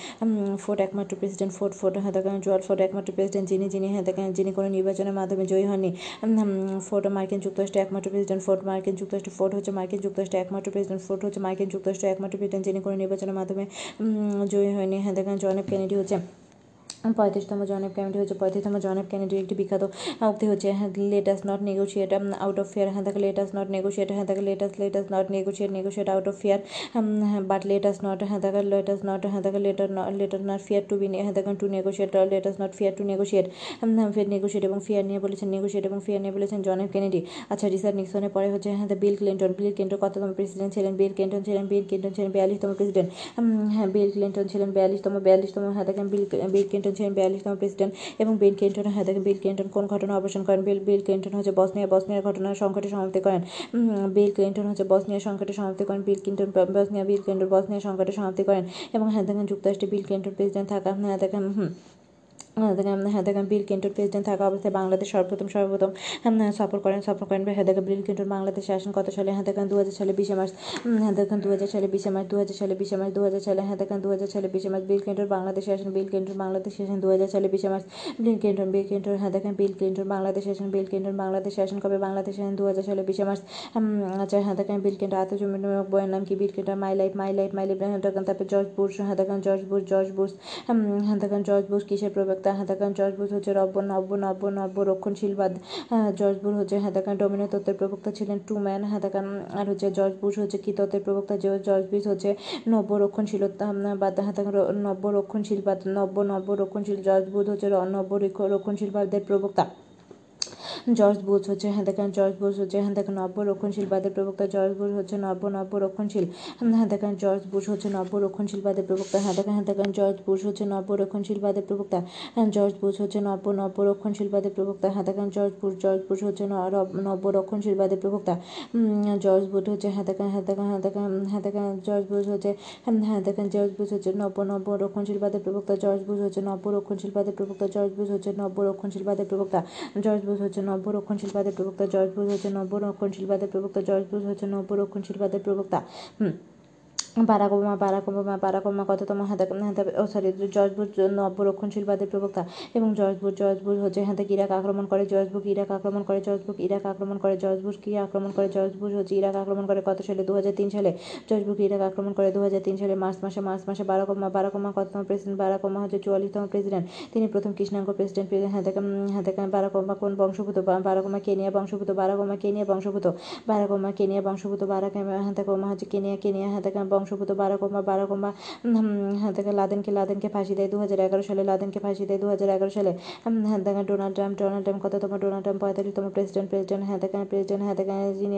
ফোর্ড একমাত্র প্রেসিডেন্ট ফোর্ড ফোর্ড হ্যাঁ দেখেন জোয়াল ফোর্ড একমাত্র প্রেসিডেন্ট যিনি যিনি হ্যাঁ দেখেন যিনি কোনো নির্বাচনের মাধ্যমে জয়ী হননি ফোর্ড মার্কিন যুক্তরাষ্ট্রের একমাত্র প্রেসিডেন্ট ফোর্ড মার্কিন যুক্তরাষ্ট্র ফোর্ড হচ্ছে মার্কিন যুক্তরাষ্ট্রের একমাত্র প্রেসিডেন্ট ফোর্ড হচ্ছে মার্কিন যুক্তরাষ্ট্রের একমাত্র প্রেসিডেন্ট যিনি কোনো নির্বাচনের মাধ্যমে জয়ী হয়নি হ্যাঁ দেখেন জন এফ কেনেডি হচ্ছে পঁয়ত্রিশতম জন এফ কেনেডি হচ্ছে পঁয়ত্রিশতম জন এফ কেনেডি একটি বিখ্যাত উক্তি হচ্ছে হ্যাঁ let us not negotiate out of fear হ্যাঁ দেখে লেটাস নট নেগোশিয়েট হ্যাঁ দেখে let us let us not negotiate negotiate out of fear but let us not হ্যাঁ দেখে লেটাস নট হ্যাঁ দেখে let us let us not fear to be হ্যাঁ দেখেন to negotiate let us not fear to negotiate fear negotiate এবং fear নিয়ে বলেছেন নেগোশিয়েট এবং ফিয়ার নিয়ে বলেছেন জন এফ কেনেডি আচ্ছা রিচার্ড নিক্সনের পরে হচ্ছে হ্যাঁ বিল ক্লিন্টন বিল ক্লিন্টন কততম প্রেসিডেন্ট ছিলেন বিল ক্লিন্টন ছিলেন বিল ক্লিন্টন ছিলেন বিয়াল্লিশতম প্রেসিডেন্ট হ্যাঁ বিল ক্লিন্টন ছিলেন বিয়াল্লিশতম বিয়াল্লিশতম হ্যাঁ দেখেন বিল বিল ক্লিন্টন ছিলেন বিয়াল্লিশতম প্রেসিডেন্ট এবং বিল ক্লিন্টন হ্যাঁ দেখেন বিল ক্লিন্টন কোন ঘটনা অবসান করেন বিল বিল ক্লিন্টন হচ্ছে বসনিয়া বসনিয়ার ঘটনার সংকটে সমাপ্তি করেন বিল ক্লিন্টন হচ্ছে বসনিয়ার সংকটে সমাপ্তি করেন বিল ক্লিন্টন Bosnia বিল ক্লিন্টন বসনিয়ার সংকটে সমাপ্তি করেন এবং হ্যাঁ দেখেন যুক্তরাষ্ট্রে বিল ক্লিন্টন প্রেসিডেন্ট থাকা হ্যাঁ দেখেন হেদাকা বিল ক্লিন্টন প্রেসিডেন্ট থাকা অবস্থায় বাংলাদেশ সর্বপ্রথম সর্বপ্রথম সফর করেন সফর করেন হেদাকা বিল ক্লিন্টন বাংলাদেশে আসেন কত সালে হেদাকান দু হাজার সালে বিশে মার্চ হেদাকান দু হাজার সালে বিশে মার্চ দু হাজার সালে বিশে মার্চ দু হাজার সালে হেদাকান দু হাজার সালে বিশে মার্চ বিল ক্লিন্টন বাংলাদেশে আসেন বিল ক্লিন্টন বাংলাদেশে আসেন দু হাজার সালে বিশে মার্চ বিল ক্লিন্টন বিল ক্লিন্টন হেদাকান বিল ক্লিন্টন বাংলাদেশে আসেন বিল ক্লিন্টন বাংলাদেশে আসেন কবে বাংলাদেশে আসেন দু হাজার সালে বিশে মার্চ আচ্ছা হেদাকান বিল ক্লিন্টন আত্মজন্মক বইয়ের নাম কি বিল ক্লিন্টন My life my life my life হেদাকান তারপর জর্জ বুশ হেদাকান জর্জ বুশ জর্জ বুশ হেদাকান জর্জ বুশ কিসের প্রবক্তা হেদাকান জর্জ বুশ হচ্ছে নব্য নব্য নব্য নব্য রক্ষণশীলবাদ জর্জ বুশ হচ্ছে হেদাকান ডোমিনো তত্ত্বের প্রবক্তা ছিলেন ট্রুম্যান হেদাকান আর হচ্ছে জর্জ বুশ হচ্ছে কি তত্ত্বের প্রবক্তা যে জর্জ বুশ হচ্ছে নব্য রক্ষণশীলতাবাদ হেদাকান নব্য রক্ষণশীলবাদ নব্য নব্য রক্ষণশীল জর্জ বুশ হচ্ছে নব্য রক্ষণশীলবাদের প্রবক্তা জর্জ বুশ হচ্ছে হেদাকান জর্জ বুশ হচ্ছে হেদাকান নব্য রক্ষণশীলবাদের প্রবক্তা জর্জ বুশ হচ্ছে নব্য নব্য রক্ষণশীল হেদাকান জর্জ বুশ হচ্ছে নব্য রক্ষণশীলবাদের প্রবক্তা হেদাকান হেদাকান জর্জ বুশ হচ্ছে নব্য রক্ষণশীলবাদের প্রবক্তা জর্জ বুশ হচ্ছে নব্য নব্য রক্ষণশীলবাদের প্রবক্তা হেদাকান জর্জ বুশ জর্জ বুশ হচ্ছে নব্য রক্ষণশীলবাদের প্রবক্তা জর্জ বুশ হচ্ছে হেদাকান হেদাকান হেদাকান হেদাকান জর্জ বুশ হচ্ছে হেদাকান জর্জ বুশ হচ্ছে নব্য নব্য রক্ষণশীলবাদের প্রবক্তা জর্জ বুশ হচ্ছে নব্য রক্ষণশীলবাদের প্রবক্তা জর্জ বুশ হচ্ছে নব্য রক্ষণশীলবাদের প্রবক্তা জর্জ বুশ হচ্ছে নব্য রক্ষণশীলবাদের প্রবক্তা জর্জ বুশ হচ্ছে নব্য রক্ষণশীলবাদের প্রবক্তা জর্জ বুশ হচ্ছে নব্য রক্ষণশীলবাদের প্রবক্তা Barack Obama Barack Obama Barack Obama কততম হেদাকান ও সরি জর্জ বুশ নব্য রক্ষণশীলবাদের প্রবক্তা এবং জর্জ বুশ জর্জ বুশ হচ্ছে হেদাক ইরাক আক্রমণ করে জর্জ বুশ ইরাক আক্রমণ করে জর্জ বুশ ইরাক আক্রমণ করে জর্জ বুশ কি আক্রমণ করে জর্জ বুশ হচ্ছে ইরাক আক্রমণ করে কত সালে দু হাজার তিন সালে জর্জ বুশ ইরাক আক্রমণ করে দু হাজার তিন সালে মার্চ মাসে মার্চ মাসে বারাক ওবামা বারাক ওবামা কততম প্রেসিডেন্ট বারাক ওবামা হচ্ছে চুয়াল্লিশতম প্রেসিডেন্ট তিনি প্রথম কৃষ্ণাঙ্গ প্রেসিডেন্ট হেদাকান হেদাকান বারাক ওবামা কোন বংশভূত বারাক ওবামা কেনিয়া বংশভূত বারাক ওবামা কেনিয়া বংশভূত বারাক ওবামা কেনিয়া বংশভূত বারাক হেদাক ওবামা হচ্ছে কেনিয়া কেনিয়া হেদাকান বংশভূত বারাক ওবামা বারাক ওবামা হেদাকান লাদেনকে লাদেনকে ফাঁসি দেয় দু হাজার এগারো সালে লাদেনকে ফাঁসি দেয় দু হাজার এগারো সালে হেদাকান ডোনাল্ড ট্রাম্প ডোনাল্ড ট্রাম্প কততম ডোনাল্ড ট্রাম্প পঁয়তাল্লিশতম প্রেসিডেন্ট প্রেসিডেন্ট হেদাকান প্রেসিডেন্ট হেদাকান যিনি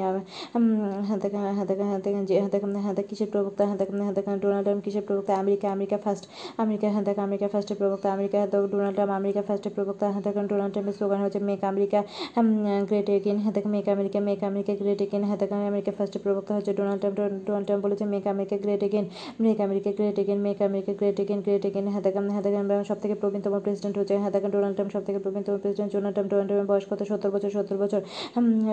হেদাকান হেদাকান হেদাকান যে হেদাকান হেদাক কিসের প্রবক্তা হেদাকান হেদাকান ডোনাল্ড ট্রাম্প কিসের প্রবক্তা আমেরিকা আমেরিকা ফার্স্ট আমেরিকা হেদাক আমেরিকা ফার্স্টের প্রবক্তা আমেরিকা হেদাক ডোনাল্ড ট্রাম্প আমেরিকা ফার্স্টের প্রবক্তা হেদাকান ডোনাল্ড ট্রাম্পের স্লোগান হচ্ছে মেক আমেরিকা গ্রেট এগেন হেদাক make আমেরিকা make আমেরিকা great again হেদাকান আমেরিকা ফার্স্টের প্রবক্তা হচ্ছে ডোনাল্ড ট্রাম্প ডোনাল্ড ট্রাম্প বলেছে make আমেরিকা great again make আমেরিকা great again make আমেরিকা great again great again হেদাকান হেদাকান সব থেকে প্রবীণতম প্রেসিডেন্ট হচ্ছে হেদাকান ডোনাল্ড ট্রাম্প সব থেকে প্রবীণতম প্রেসিডেন্ট ডোনাল্ড ট্রাম্প ডোনাল্ড ট্রাম্পের বয়স কত সত্তর বছর সত্তর বছর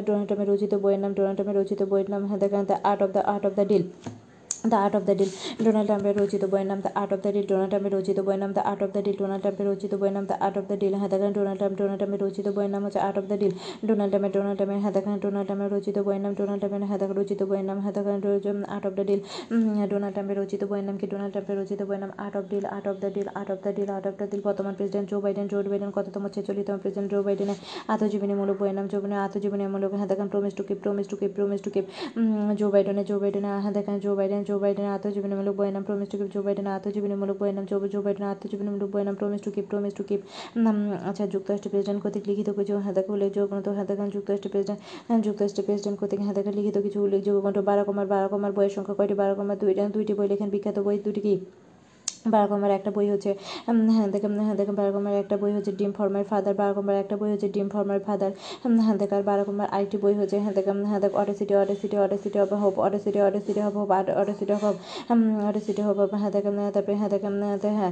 ডোনাল্ড ট্রাম্পের রচিত বইয়ের নাম ডোনাল্ড ট্রাম্পের রচিত বইয়ের নাম হেদাকান the art of the art of the deal the art of the deal Donald ট্রাম্পের রচিত বইয়ের নাম the art of the deal Donald ট্রাম্পের রচিত বইয়ের নাম the art of the deal Donald ট্রাম্পের রচিত বইয়ের নাম the art of the deal হেদাকান ডোনাল্ড ট্রাম্প ডোনাল্ড ট্রাম্পের রচিত বইয়ের নাম হচ্ছে art of the deal Donald ট্রাম্পের ডোনাল্ড ট্রাম্পের হেদাকান ডোনাল্ড ট্রাম্পের রচিত বইয়ের নাম ডোনাল্ড ট্রাম্পের হেদাকান রচিত বইয়ের নাম হেদাকান art of the deal Donald ট্রাম্পের রচিত বইয়ের নাম কি ডোনাল্ড ট্রাম্পের রচিত বইয়ের নাম art of deal art of the deal art of the deal art of the deal বর্তমান president Joe Biden Joe Biden কততম ছেচল্লিশতম প্রেসিডেন্ট জো বাইডেনের আত্মজীবনীমূলক বইয়ের নাম জো বাইডেনের আত্মজীবনীমূলক হেদাকান promise to keep promise to keep promise to keep Joe বাইডেনের জো বাইডেনের হেদাকান জো বাইডেন জো বাইডেনের আত্মজীবনীমূলক বইয়ের নাম প্রমিস টু কিপ জো বাইডেনের আত্মজীবনীমূলক বইয়ের নাম জো জো বাইডেনের আত্মজীবনীমূলক বইয়ের নাম promise to keep promise to keep আচ্ছা যুক্তরাষ্ট্রের প্রেসিডেন্ট কর্তৃক লিখিত কিছু হেদাকা উল্লেখযোগ্য গ্রন্থ হেদাকান যুক্তরাষ্ট্রের প্রেসিডেন্ট যুক্তরাষ্ট্রের প্রেসিডেন্ট কর্তৃক হেদাকা লিখিত কিছু উল্লেখযোগ্য গ্রন্থ বারাক ওবামার বারাক ওবামার বইয়ের সংখ্যা কয়টি বারাক ওবামা দুইটা দুইটি বই লেখেন বিখ্যাত বই দুটি কি বারাক ওবামার একটা বই হচ্ছে হেদাকান হেদাকান বারাক ওবামার একটা বই হচ্ছে ডিম ফর মাই ফাদার বারাক ওবামার একটা বই হচ্ছে ডিম ফর মাই ফাদার হেদাকান বারাক ওবামার আরেকটি বই হচ্ছে হেদাকান হেদাক audacity audacity audacity of hope audacity audacity of hope audacity of hope audacity of hope হেদাকান তারপরে হেদাকান হ্যাঁ